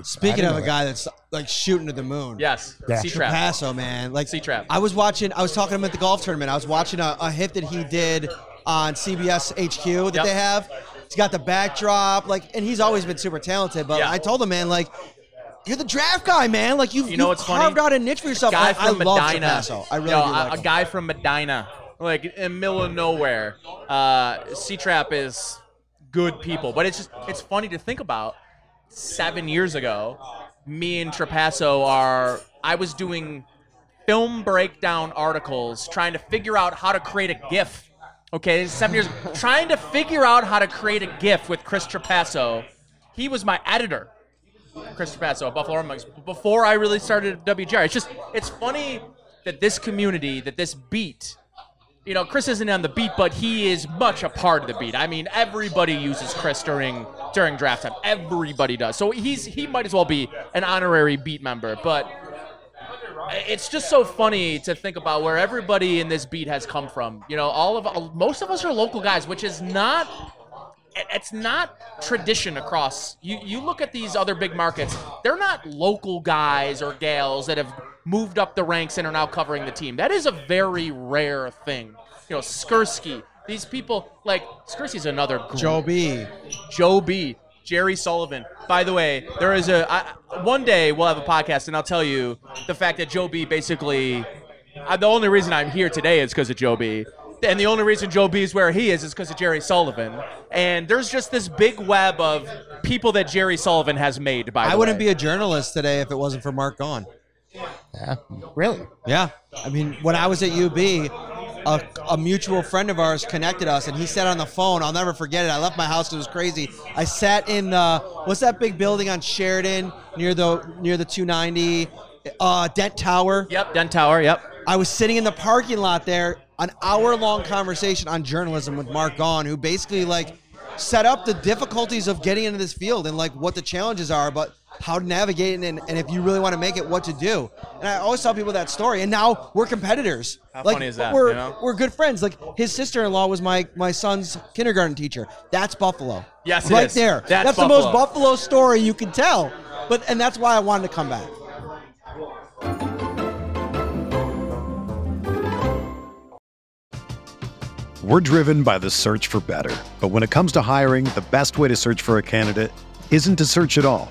Speaking of a guy that's shooting to the moon. Yes. Yeah. C-Trap. Trapasso, man. C-Trap. I was talking to him at the golf tournament. I was watching a hit that he did on CBS HQ that they have. He's got the backdrop. And he's always been super talented. But I told him, man, you're the draft guy, man. You've carved out a niche for yourself. I love Trapasso. I really do like him. A guy from Medina, in the middle of nowhere. C-Trap is... good people, but it's funny to think about. 7 years ago, me and Trapasso I was doing film breakdown articles, trying to figure out how to create a GIF. Okay, 7 years, trying to figure out how to create a GIF with Chris Trapasso. He was my editor, Chris Trapasso at Buffalo Rumblings, before I really started at WGR. It's funny that this community, that this beat. Chris isn't on the beat, but he is much a part of the beat. Everybody uses Chris during draft time. Everybody does. So he might as well be an honorary beat member. But it's just so funny to think about where everybody in this beat has come from. Most of us are local guys, which is not tradition across. You look at these other big markets, they're not local guys or gals that have moved up the ranks and are now covering the team. That is a very rare thing. Skursky, these people, Skursky's another group. Joe B. Jerry Sullivan. By the way, there is one day we'll have a podcast and I'll tell you the fact that Joe B basically, the only reason I'm here today is because of Joe B. And the only reason Joe B is where he is because of Jerry Sullivan. And there's just this big web of people that Jerry Sullivan has made, by the way. I wouldn't be a journalist today if it wasn't for Mark Gaughan. Yeah, really? Yeah. When I was at UB, a mutual friend of ours connected us, and he sat on the phone. I'll never forget it. I left my house. It was crazy. I sat in what's that big building on Sheridan near the 290? Dent Tower. Yep, Dent Tower, yep. I was sitting in the parking lot there. An hour-long conversation on journalism with Mark Gaughan, who basically set up the difficulties of getting into this field and what the challenges are, but how to navigate it and if you really want to make it, what to do. And I always tell people that story. And now we're competitors. How funny is that? We're good friends. His sister-in-law was my son's kindergarten teacher. That's Buffalo. Yes, it is. Right there. That's the most Buffalo story you can tell. And that's why I wanted to come back. We're driven by the search for better. But when it comes to hiring, the best way to search for a candidate isn't to search at all.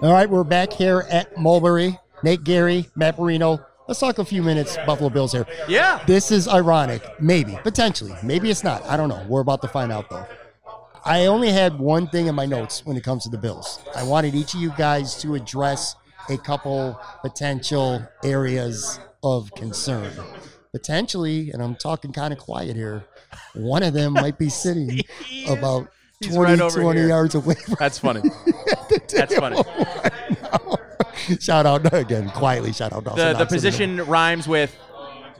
All right, we're back here at Mulberry. Nate Gary, Matt Perino. Let's talk a few minutes Buffalo Bills here. Yeah. This is ironic. Maybe. Potentially. Maybe it's not. I don't know. We're about to find out, though. I only had one thing in my notes when it comes to the Bills. I wanted each of you guys to address a couple potential areas of concern. Potentially, and I'm talking kind of quiet here, one of them might be sitting about 20 yards away from That's funny. That's funny. Shout out again, quietly shout out. The position rhymes with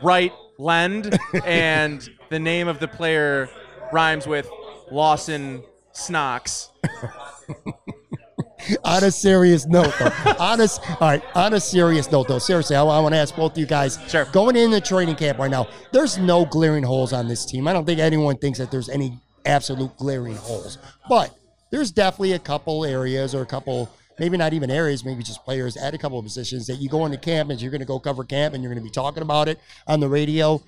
right lend, and the name of the player rhymes with Lawson Snocks. On a serious note, though. On a serious note, though. Seriously, I want to ask both of you guys. Sure. Going into training camp right now, there's no glaring holes on this team. I don't think anyone thinks that there's any absolute glaring holes. But there's definitely a couple areas, or a couple, maybe not even areas, maybe just players at a couple of positions that you go into camp and you're going to go cover camp and you're going to be talking about it on the radio.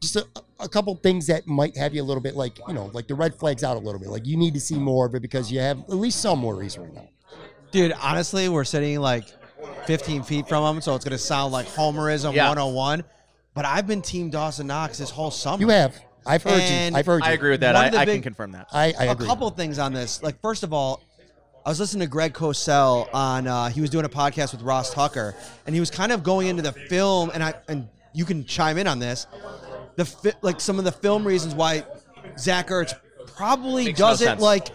Just a couple things that might have you a little bit like, you know, like the red flags out a little bit. Like you need to see more of it because you have at least some worries right now. Dude, honestly, we're sitting like 15 feet from them, so it's going to sound like Homerism 101. But I've been Team Dawson Knox this whole summer. You have. I've heard you. I agree with that. I can confirm that. I agree. A couple things on this. Like, first of all, I was listening to Greg Cosell on, he was doing a podcast with Ross Tucker, and he was kind of going into the film, and you can chime in on this, like some of the film reasons why Zach Ertz probably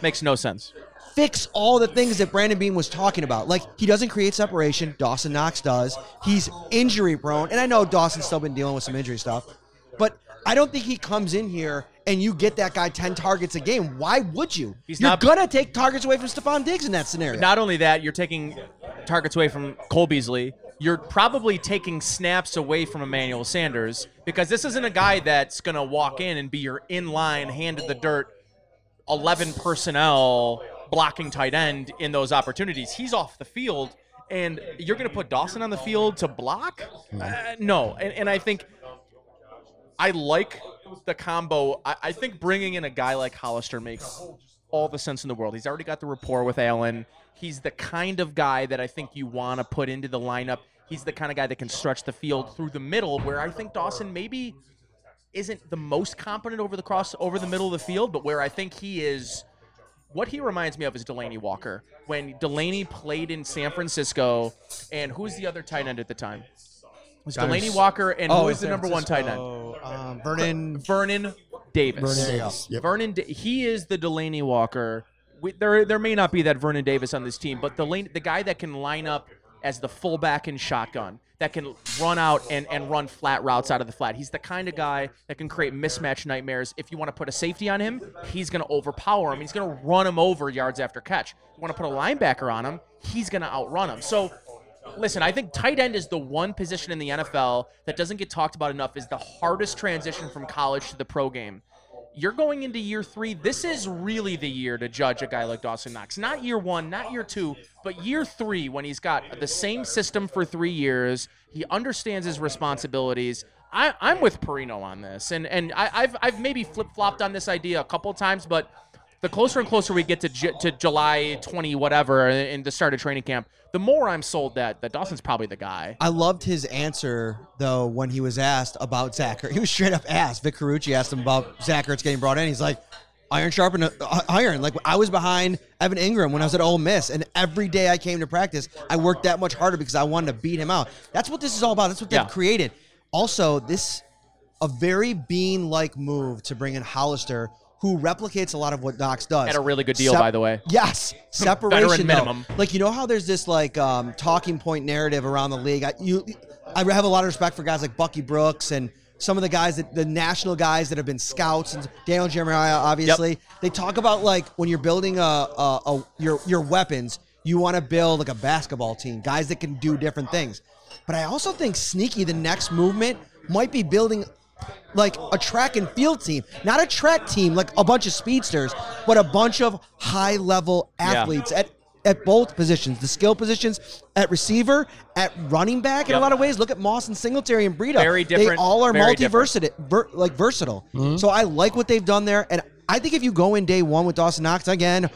makes no sense. Fix all the things that Brandon Bean was talking about. Like, he doesn't create separation. Dawson Knox does. He's injury prone, and I know Dawson's still been dealing with some injury stuff, but I don't think he comes in here and you get that guy 10 targets a game. Why would you? You're going to take targets away from Stephon Diggs in that scenario. Not only that, you're taking targets away from Cole Beasley. You're probably taking snaps away from Emmanuel Sanders, because this isn't a guy that's going to walk in and be your in-line, hand-in-the-dirt, 11-personnel blocking tight end in those opportunities. He's off the field, and you're going to put Dawson on the field to block? No. And I think I like the combo. I think bringing in a guy like Hollister makes all the sense in the world. He's already got the rapport with Allen. He's the kind of guy that I think you want to put into the lineup. He's the kind of guy that can stretch the field through the middle, where I think Dawson maybe isn't the most competent over the middle of the field, but where I think he is. What he reminds me of is Delaney Walker. When Delaney played in San Francisco, and who's the other tight end at the time? It was Delaney Walker, and who is the number one tight end? Vernon Davis. He is the Delaney Walker. There may not be that Vernon Davis on this team, but the guy that can line up as the fullback in shotgun, that can run out and run flat routes out of the flat. He's the kind of guy that can create mismatch nightmares. If you want to put a safety on him, he's going to overpower him. He's going to run him over yards after catch. If you want to put a linebacker on him, he's going to outrun him. So, listen, I think tight end is the one position in the NFL that doesn't get talked about enough, is the hardest transition from college to the pro game. You're going into year 3. This is really the year to judge a guy like Dawson Knox. Not year 1, not year 2, but year 3, when he's got the same system for 3 years. He understands his responsibilities. I'm with Perino on this, and I've maybe flip-flopped on this idea a couple times, but the closer and closer we get to July 20 whatever and the start of training camp, the more I'm sold that Dawson's probably the guy. I loved his answer, though, when he was asked about Zach Ertz. He was straight up asked. Vic Carucci asked him about Zach Ertz getting brought in. He's like, iron sharpened iron. Like, I was behind Evan Ingram when I was at Ole Miss, and every day I came to practice, I worked that much harder because I wanted to beat him out. That's what this is all about. That's what they've created. Also, this a very Bean-like move to bring in Hollister, who replicates a lot of what Knox does. At a really good deal, by the way. Yes. Separation, veteran minimum. Like, you know how there's this, like, talking point narrative around the league? I have a lot of respect for guys like Bucky Brooks and some of the guys, that the national guys that have been scouts, and Daniel Jeremiah, obviously, they talk about like when you're building your weapons, you want to build like a basketball team, guys that can do different things. But I also think sneaky, the next movement might be building like a track and field team, not a track team, like a bunch of speedsters, but a bunch of high level athletes at both positions, the skill positions, at receiver, at running back. In a lot of ways, look at Moss and Singletary and Breida. Very different. They all are multi-versatile. Mm-hmm. So I like what they've done there. And I think if you go in day one with Dawson Knox, again,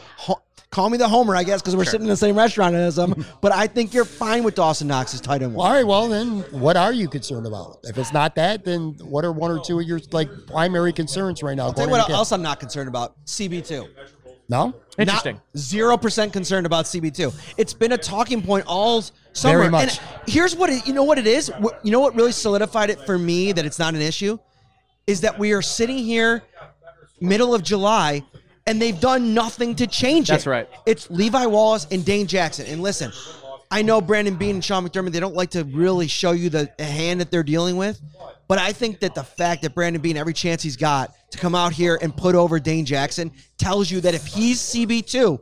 call me the homer, I guess, because we're sitting in the same restaurant as them. But I think you're fine with Dawson Knox as tight end one. All right, well, then what are you concerned about? If it's not that, then what are one or two of your like primary concerns right now? I'll tell you what else I'm not concerned about, CB2. No? Interesting. Not 0% concerned about CB2. It's been a talking point all summer. Very much. And here's what it, you know what it is? You know what really solidified it for me that it's not an issue? Is that we are sitting here middle of July, and they've done nothing to change it. That's right. It's Levi Wallace and Dane Jackson. And listen, I know Brandon Beane and Sean McDermott, they don't like to really show you the hand that they're dealing with. But I think that the fact that Brandon Beane, every chance he's got to come out here and put over Dane Jackson, tells you that if he's CB2,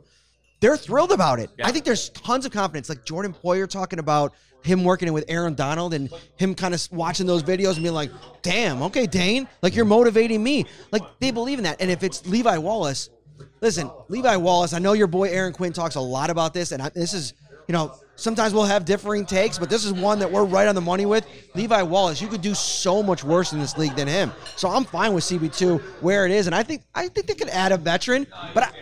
they're thrilled about it. Yeah. I think there's tons of confidence. Like Jordan Poyer talking about him working with Aaron Donald and him kind of watching those videos and being like, damn, okay, Dane, like you're motivating me. Like they believe in that. And if it's Levi Wallace, listen, Levi Wallace, I know your boy Aaron Quinn talks a lot about this, and this is, you know, sometimes we'll have differing takes, but this is one that we're right on the money with. Levi Wallace, you could do so much worse in this league than him. So I'm fine with CB2 where it is, and I think they could add a veteran. But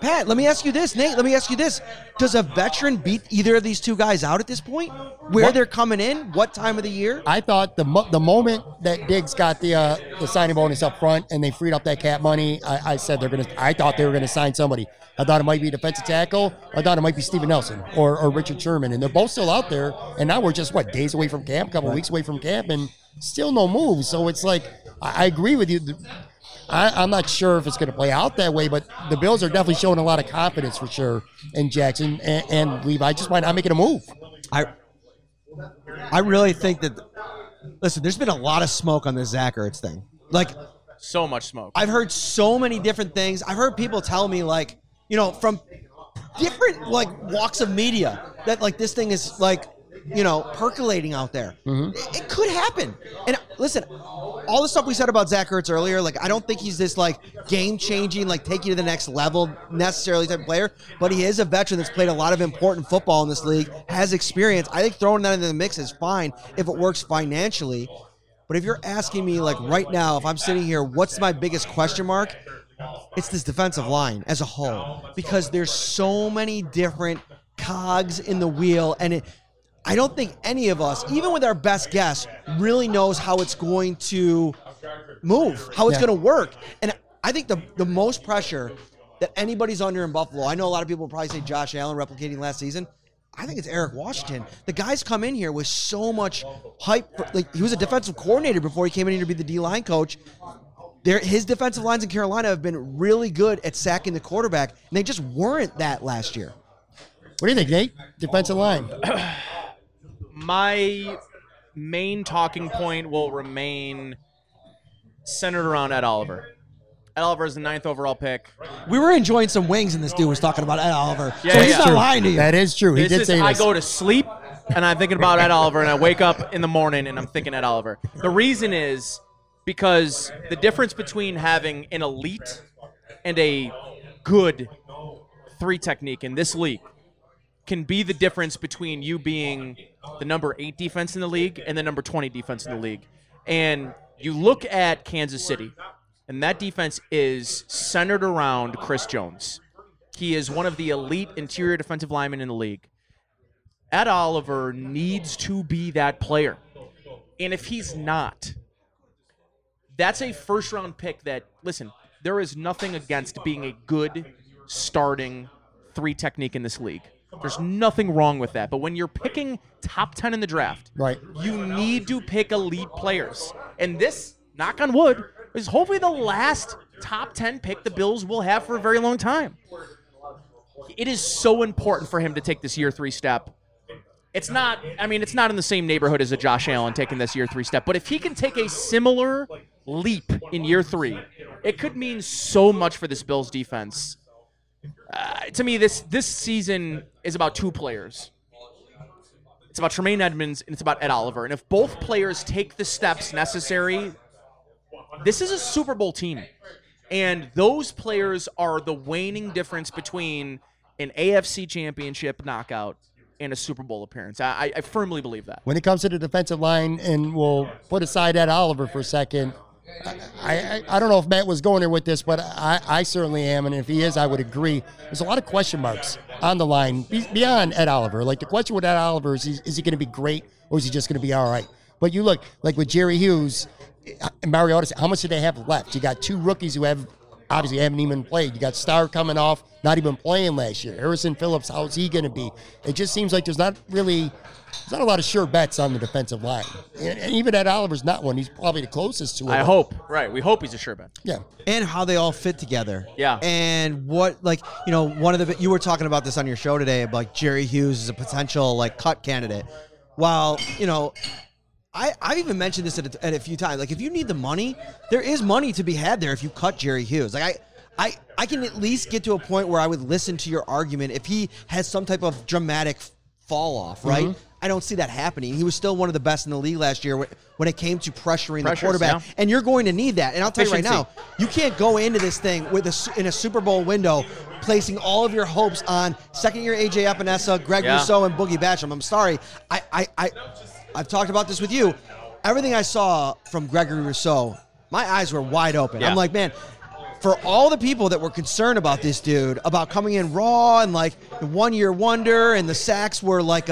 Pat, let me ask you this. Nate, let me ask you this. Does a veteran beat either of these two guys out at this point? They're coming in? What time of the year? I thought the moment that Diggs got the signing bonus up front and they freed up that cap money, I said I thought they were going to sign somebody. I thought it might be a defensive tackle. I thought it might be Steven Nelson or Richard Sherman. And they're both still out there. And now we're just, days away from camp, couple weeks away from camp, and still no moves. So it's like, I agree with you. I'm not sure if it's going to play out that way, but the Bills are definitely showing a lot of confidence for sure in Jackson and Levi. Just why not making a move? I really think that, listen, there's been a lot of smoke on this Zach Ertz thing. Like, so much smoke. I've heard so many different things. I've heard people tell me, from different, walks of media that, this thing is, percolating out there. Mm-hmm. It could happen. And listen, all the stuff we said about Zach Ertz earlier, I don't think he's this game-changing, take you to the next level necessarily type of player, but he is a veteran that's played a lot of important football in this league, has experience. I think throwing that into the mix is fine if it works financially. But if you're asking me, right now, if I'm sitting here, what's my biggest question mark? It's this defensive line as a whole, because there's so many different cogs in the wheel, and I don't think any of us, even with our best guess, really knows how it's going to move, how it's going to work. And I think the most pressure that anybody's under in Buffalo, I know a lot of people probably say Josh Allen replicating last season. I think it's Eric Washington. The guy's come in here with so much hype. He was a defensive coordinator before he came in here to be the D-line coach. His defensive lines in Carolina have been really good at sacking the quarterback, and they just weren't that last year. What do you think, Nate? Defensive line. My main talking point will remain centered around Ed Oliver. Ed Oliver is the 9th overall pick. We were enjoying some wings, and this dude was talking about Ed Oliver. Yeah, so he's not lying to you. That is true. He did say this. I go to sleep, and I'm thinking about Ed Oliver, and I wake up in the morning, and I'm thinking Ed Oliver. The reason is because the difference between having an elite and a good three technique in this league can be the difference between you being the number 8 defense in the league and the number 20 defense in the league. And you look at Kansas City, and that defense is centered around Chris Jones. He is one of the elite interior defensive linemen in the league. Ed Oliver needs to be that player. And if he's not, that's a first-round pick that, listen, there is nothing against being a good starting 3 technique in this league. There's nothing wrong with that. But when you're picking top 10 in the draft, right, you need to pick elite players. And this, knock on wood, is hopefully the last top 10 pick the Bills will have for a very long time. It is so important for him to take this year 3 step. It's not, I mean, it's not in the same neighborhood as a Josh Allen taking this year three step, but if he can take a similar leap in year three, it could mean so much for this Bills defense. To me, this season is about two players. It's about Tremaine Edmonds, and it's about Ed Oliver. And if both players take the steps necessary, this is a Super Bowl team. And those players are the waning difference between an AFC championship knockout and a Super Bowl appearance. I firmly believe that. When it comes to the defensive line, and we'll put aside Ed Oliver for a second, I don't know if Matt was going there with this, but I certainly am, and if he is, I would agree. There's a lot of question marks on the line beyond Ed Oliver. Like, the question with Ed Oliver is he going to be great, or is he just going to be all right? But you look, like with Jerry Hughes and Mariota, how much do they have left? You got two rookies who have obviously haven't even played. You got Starr coming off, not even playing last year. Harrison Phillips, how's he going to be? It just seems like there's not a lot of sure bets on the defensive line. And even Ed Oliver's not one. He's probably the closest to it. I hope. Right. We hope he's a sure bet. Yeah. And how they all fit together. Yeah. And what, like, you know, you were talking about this on your show today about like Jerry Hughes is a potential, like, cut candidate. While, you know, I've even mentioned this at a few times. Like, if you need the money, there is money to be had there if you cut Jerry Hughes. Like, I can at least get to a point where I would listen to your argument if he has some type of dramatic fall off, right? Mm-hmm. I don't see that happening. He was still one of the best in the league last year when it came to pressuring the quarterback. Yeah. And you're going to need that. And I'll tell you right now, you can't go into this thing in a Super Bowl window placing all of your hopes on second-year A.J. Epinesa, Greg Rousseau, and Boogie Basham. I'm sorry. I've talked about this with you. Everything I saw from Gregory Rousseau, my eyes were wide open. Yeah. I'm like, man, for all the people that were concerned about this dude, about coming in raw and like the one-year wonder and the sacks were like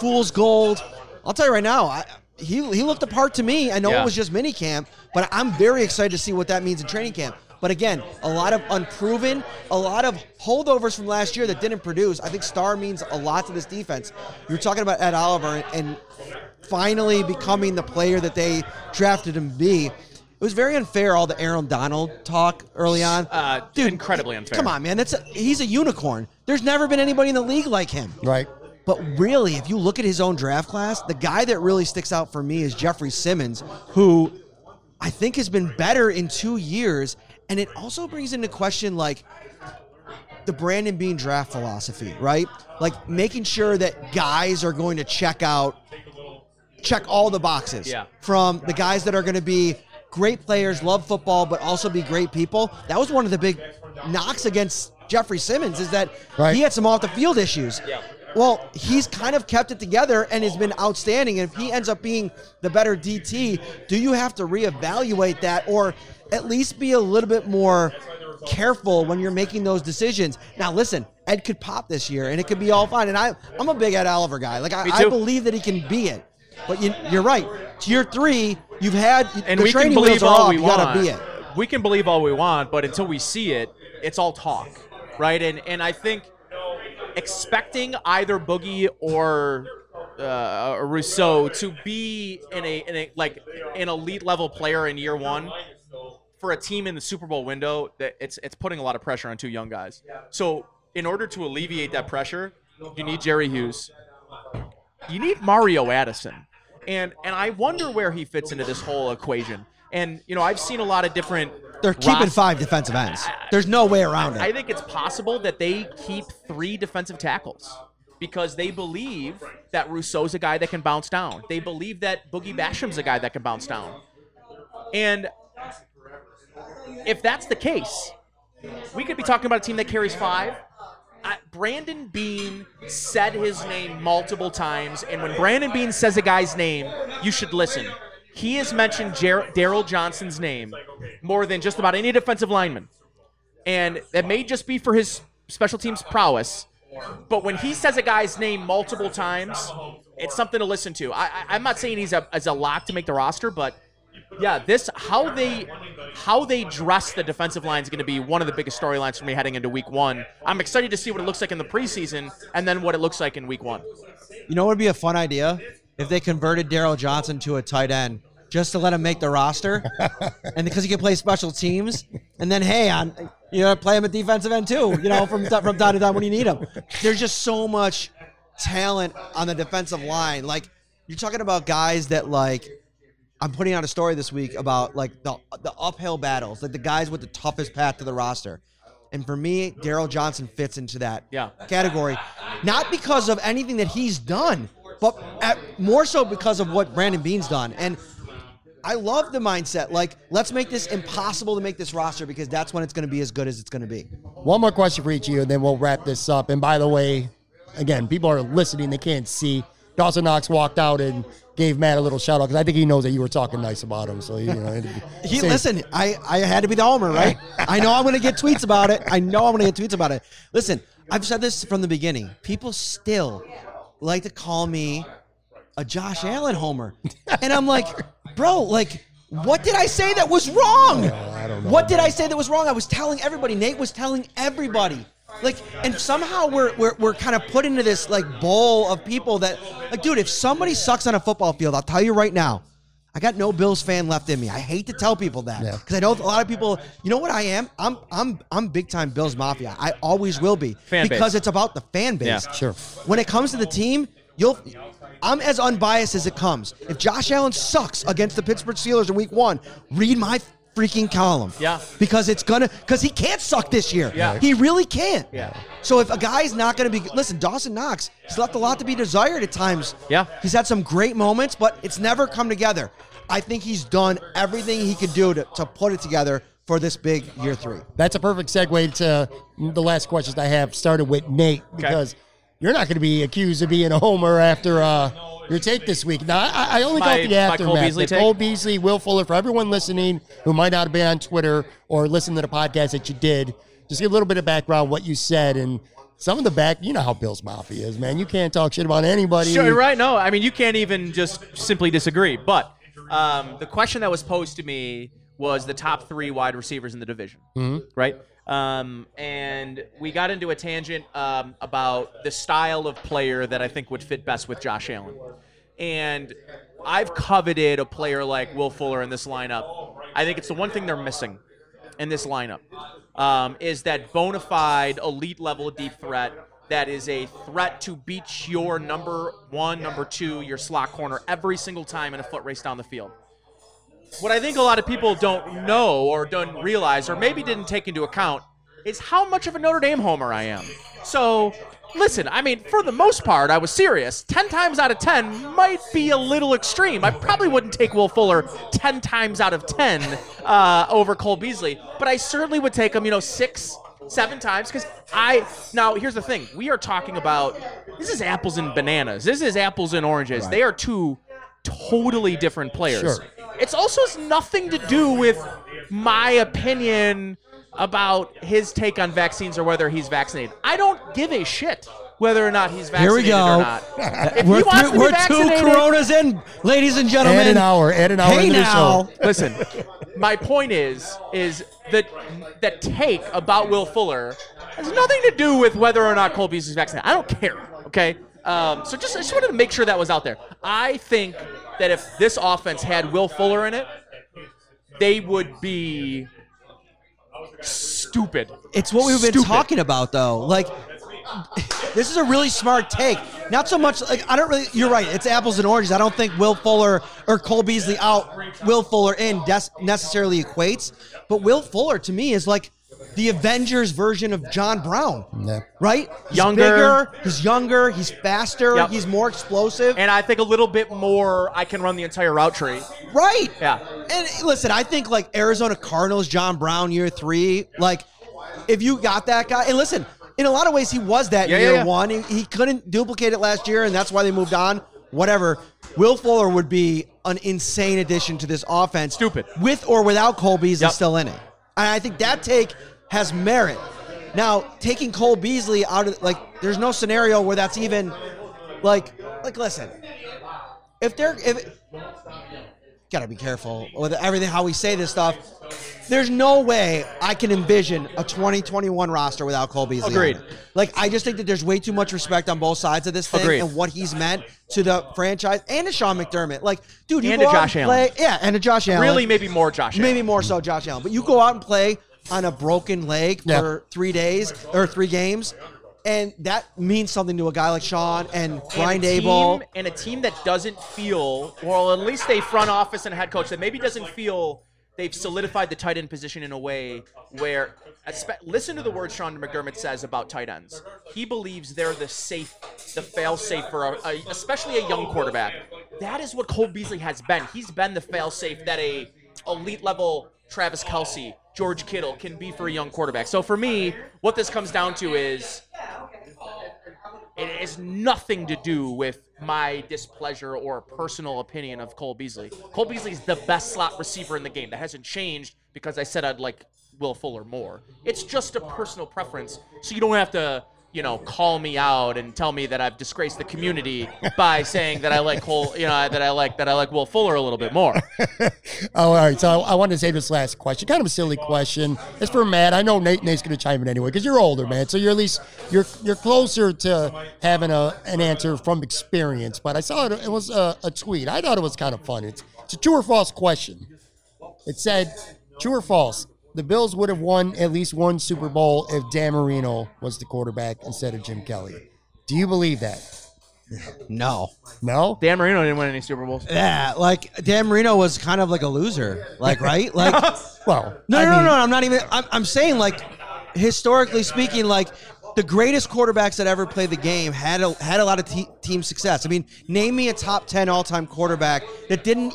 fool's gold, I'll tell you right now, he looked the part to me. I know it was just minicamp, but I'm very excited to see what that means in training camp. But again, a lot of unproven, a lot of holdovers from last year that didn't produce. I think Starr means a lot to this defense. You're talking about Ed Oliver and finally becoming the player that they drafted him to be. It was very unfair, all the Aaron Donald talk early on. Dude, incredibly unfair. Come on, man. He's a unicorn. There's never been anybody in the league like him. Right. But really, if you look at his own draft class, the guy that really sticks out for me is Jeffrey Simmons, who I think has been better in 2 years. And it also brings into question, like, the Brandon Bean draft philosophy, right? Like, making sure that guys are going to check all the boxes. Yeah. From the guys that are going to be great players, love football, but also be great people. That was one of the big knocks against Jeffrey Simmons, is that he had some off-the-field issues. Yeah. Well, he's kind of kept it together and has been outstanding. And if he ends up being the better DT, do you have to reevaluate that or at least be a little bit more careful when you're making those decisions? Now, listen, Ed could pop this year, and it could be all fine. And I'm a big Ed Oliver guy. Like, I believe that he can be it. But you're right. Tier 3, you've had and the training wheels are off. You got to be it. We can believe all we want, but until we see it, it's all talk, right? And I think expecting either Boogie or Rousseau to be an elite level player in year one for a team in the Super Bowl window, that it's putting a lot of pressure on two young guys. So in order to alleviate that pressure, you need Jerry Hughes, you need Mario Addison, and I wonder where he fits into this whole equation. And, you know, I've seen a lot of different... They're keeping 5 defensive ends. There's no way around it. I think it's possible that they keep 3 defensive tackles because they believe that Rousseau's a guy that can bounce down. They believe that Boogie Basham's a guy that can bounce down. And if that's the case, we could be talking about a team that carries 5. Brandon Bean said his name multiple times, and when Brandon Bean says a guy's name, you should listen. He has mentioned Daryl Johnson's name more than just about any defensive lineman. And that may just be for his special teams prowess. But when he says a guy's name multiple times, it's something to listen to. I'm not saying he's as a lock to make the roster, but yeah, this how they dress the defensive line is going to be one of the biggest storylines for me heading into week one. I'm excited to see what it looks like in the preseason and then what it looks like in week one. You know what would be a fun idea? If they converted Daryl Johnson to a tight end just to let him make the roster, and because he can play special teams, and then, hey, play him at defensive end too, you know, from time to time when you need him. There's just so much talent on the defensive line. Like, you're talking about guys that, like, I'm putting out a story this week about, like, the uphill battles, like the guys with the toughest path to the roster. And for me, Darryl Johnson fits into that category, not because of anything that he's done, but more so because of what Brandon Beane's done. And I love the mindset. Like, let's make this impossible to make this roster, because that's when it's going to be as good as it's going to be. One more question for each of you, and then we'll wrap this up. And by the way, again, people are listening. They can't see. Dawson Knox walked out and gave Matt a little shout out because I think he knows that you were talking nice about him. So, you know, listen, I had to be the homer, right? I know I'm going to get tweets about it. Listen, I've said this from the beginning. People still like to call me a Josh Allen homer. And I'm like, bro, like, what did I say that was wrong? I don't know. What did I say that was wrong? I was telling everybody. Nate was telling everybody. Like, and somehow we're kind of put into this, like, bowl of people that, like, dude, if somebody sucks on a football field, I'll tell you right now, I got no Bills fan left in me. I hate to tell people that because I know a lot of people. You know what I am? I'm big time Bills Mafia. I always will be because it's about the fan base. Yeah, sure. When it comes to the team, I'm as unbiased as it comes. If Josh Allen sucks against the Pittsburgh Steelers in Week 1, read my freaking column. Yeah. Because he can't suck this year. Yeah. He really can't. Yeah. So if a guy's not going to be, listen, Dawson Knox, he's left a lot to be desired at times. Yeah. He's had some great moments, but it's never come together. I think he's done everything he could do to put it together for this big year 3. That's a perfect segue to the last questions I have, started with Nate, because you're not going to be accused of being a homer after your take this week. Now, I only got the aftermath. Cole Beasley, Will Fuller, for everyone listening who might not have been on Twitter or listened to the podcast that you did, just give a little bit of background what you said and some of the back. You know how Bill's Mafia is, man. You can't talk shit about anybody. Sure, you're right. No, I mean, you can't even just simply disagree. But the question that was posed to me was the top 3 wide receivers in the division, right? And we got into a tangent about the style of player that I think would fit best with Josh Allen. And I've coveted a player like Will Fuller in this lineup. I think it's the one thing they're missing in this lineup is that bona fide elite level deep threat that is a threat to beat your number 1, number 2, your slot corner every single time in a foot race down the field. What I think a lot of people don't know or don't realize or maybe didn't take into account is how much of a Notre Dame homer I am. So, listen, I mean, for the most part, I was serious. 10 times out of 10 might be a little extreme. I probably wouldn't take Will Fuller 10 times out of 10 over Cole Beasley, but I certainly would take him, 6, 7 times, because now here's the thing. We are talking about, this is apples and bananas. This is apples and oranges. Right. They are two totally different players. Sure. It's also has nothing to do with my opinion about his take on vaccines or whether he's vaccinated. I don't give a shit whether or not he's vaccinated or not. If he wants to be vaccinated, 2 Coronas in, ladies and gentlemen. Add an hour hey into now. The show. Listen, my point is that the take about Will Fuller has nothing to do with whether or not Cole Beasley's vaccinated. I don't care, okay? So I just wanted to make sure that was out there. I think that if this offense had Will Fuller in it, they would be stupid. It's what we've been talking about, though. Like, this is a really smart take. Not so much, like, I don't really, you're right, it's apples and oranges. I don't think Will Fuller or Cole Beasley out, Will Fuller in necessarily equates. But Will Fuller, to me, is like the Avengers version of John Brown, right? He's younger, he's faster, he's more explosive. And I think a little bit more, I can run the entire route tree. Right. Yeah. And listen, I think like Arizona Cardinals, John Brown, year 3, like if you got that guy, and listen, in a lot of ways he was that year 1. He couldn't duplicate it last year, and that's why they moved on. Whatever. Will Fuller would be an insane addition to this offense. Stupid. With or without Cole Beasley still in it. And I think that take has merit. Now, taking Cole Beasley out of, like, there's no scenario where that's even, like, listen, gotta be careful with everything, how we say this stuff. There's no way I can envision a 2021 roster without Cole Beasley. Agreed. Like, I just think that there's way too much respect on both sides of this thing. Agreed. And what he's meant to the franchise and to Sean McDermott. Like, dude, you go out and play. Yeah, and to Josh Allen. Really, maybe more so Josh Allen. But you go out and play on a broken leg for 3 days or 3 games. And that means something to a guy like Sean and Brian Daboll. And a team that doesn't feel, well, at least a front office and a head coach that maybe doesn't feel they've solidified the tight end position in a way where, listen to the words Sean McDermott says about tight ends. He believes they're the safe, the fail-safe for especially a young quarterback. That is what Cole Beasley has been. He's been the fail-safe that a elite-level Travis Kelce, George Kittle can be for a young quarterback. So for me, what this comes down to is it has nothing to do with my displeasure or personal opinion of Cole Beasley. Cole Beasley is the best slot receiver in the game. That hasn't changed because I said I'd like Will Fuller more. It's just a personal preference. So you don't have to, you know, call me out and tell me that I've disgraced the community by saying that I like Cole, you know, that I like Will Fuller a little bit more. All right. So I wanted to save this last question, kind of a silly question. It's for Matt. I know Nate's going to chime in anyway because you're older, man. So you're at least you're closer to having an answer from experience. But I saw it was a tweet. I thought it was kind of fun. It's a true or false question. It said, true or false, the Bills would have won at least one Super Bowl if Dan Marino was the quarterback instead of Jim Kelly. Do you believe that? No. No? Dan Marino didn't win any Super Bowls. Yeah, like Dan Marino was kind of like a loser, like, right? Like, well, no, I'm not even. I'm saying, like, historically speaking, like, the greatest quarterbacks that ever played the game had a lot of team success. I mean, name me a top 10 all-time quarterback that didn't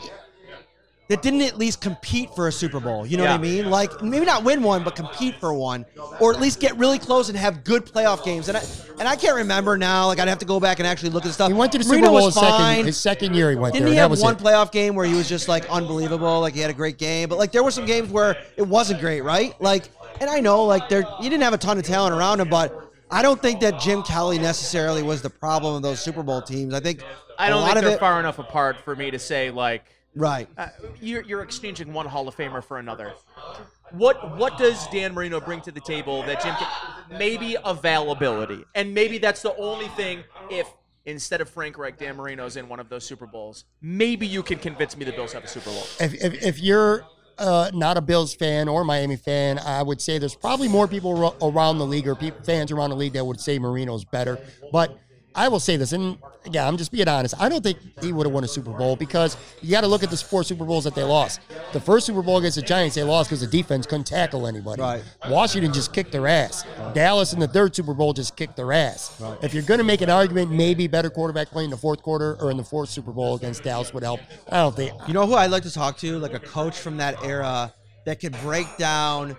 at least compete for a Super Bowl. You know what I mean? Like, maybe not win one, but compete for one. Or at least get really close and have good playoff games. And I can't remember now. Like, I'd have to go back and actually look at the stuff. He went to the Super Bowl his second year he went there. Didn't he have one playoff game where he was just, like, unbelievable? Like, he had a great game. But, like, there were some games where it wasn't great, right? Like, and I know, like, he didn't have a ton of talent around him, but I don't think that Jim Kelly necessarily was the problem of those Super Bowl teams. I don't think they're far enough apart for me to say, like, right. You're exchanging one Hall of Famer for another. What does Dan Marino bring to the table that Jim can? Maybe availability. And maybe that's the only thing. If instead of Frank Reich, Dan Marino's in one of those Super Bowls, maybe you can convince me the Bills have a Super Bowl. If you're not a Bills fan or Miami fan, I would say there's probably more people around the league or fans around the league that would say Marino's better. But I will say this, and yeah, I'm just being honest. I don't think he would have won a Super Bowl because you got to look at the 4 Super Bowls that they lost. The first Super Bowl against the Giants, they lost because the defense couldn't tackle anybody. Right. Washington just kicked their ass. Right. Dallas in the third Super Bowl just kicked their ass. Right. If you're going to make an argument, maybe better quarterback playing in the fourth quarter or in the fourth Super Bowl against Dallas would help. I don't think. You know who I'd like to talk to? Like a coach from that era that could break down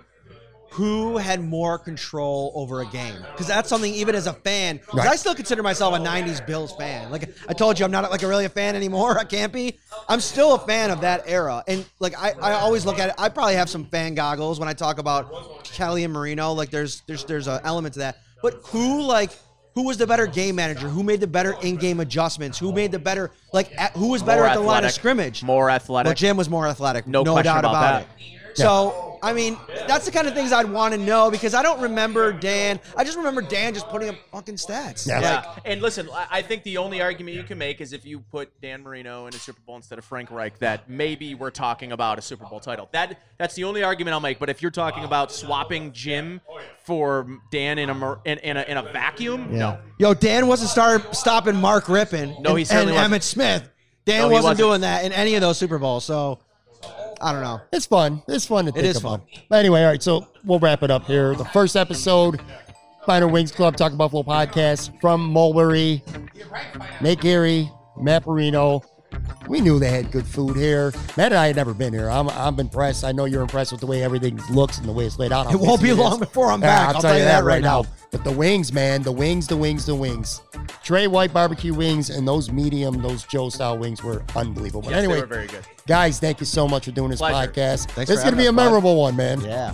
who had more control over a game. Because that's something, even as a fan, because I still consider myself a 90s Bills fan. Like, I told you, I'm not, like, really a fan anymore. I can't be. I'm still a fan of that era. And, like, I always look at it. I probably have some fan goggles when I talk about Kelly and Marino. Like, there's an element to that. But who was the better game manager? Who made the better in-game adjustments? Who made the better, who was better at the line of scrimmage? More athletic. Well, Jim was more athletic. No doubt about it. Yeah. So, I mean, that's the kind of things I'd want to know because I don't remember Dan. I just remember Dan just putting up fucking stats. Yeah. And listen, I think the only argument you can make is if you put Dan Marino in a Super Bowl instead of Frank Reich, that maybe we're talking about a Super Bowl title. That's the only argument I'll make. But if you're talking about swapping Jim for Dan in a vacuum, no. Yo, Dan wasn't stopping Mark Rippon. No, he certainly wasn't. And Emmitt Smith. Dan wasn't doing that in any of those Super Bowls. So, I don't know. It's fun. It's fun to think about. It is fun. But anyway, all right, so we'll wrap it up here. The first episode, Finer Wings Club, Talkin' Buffalo Podcast from Mulberry. Nate Gary, Matt Perino. We knew they had good food here. Matt and I had never been here. I'm impressed. I know you're impressed with the way everything looks and the way it's laid out. It won't be long before I'm back. I'll tell you that right now. But the wings, man, the wings. Tre' White barbecue wings and those medium, those Joe style wings were unbelievable. Yes, anyway, they were very good. Guys, thank you so much for doing this podcast. Thanks for having us. It's going to be a memorable one, man. Yeah.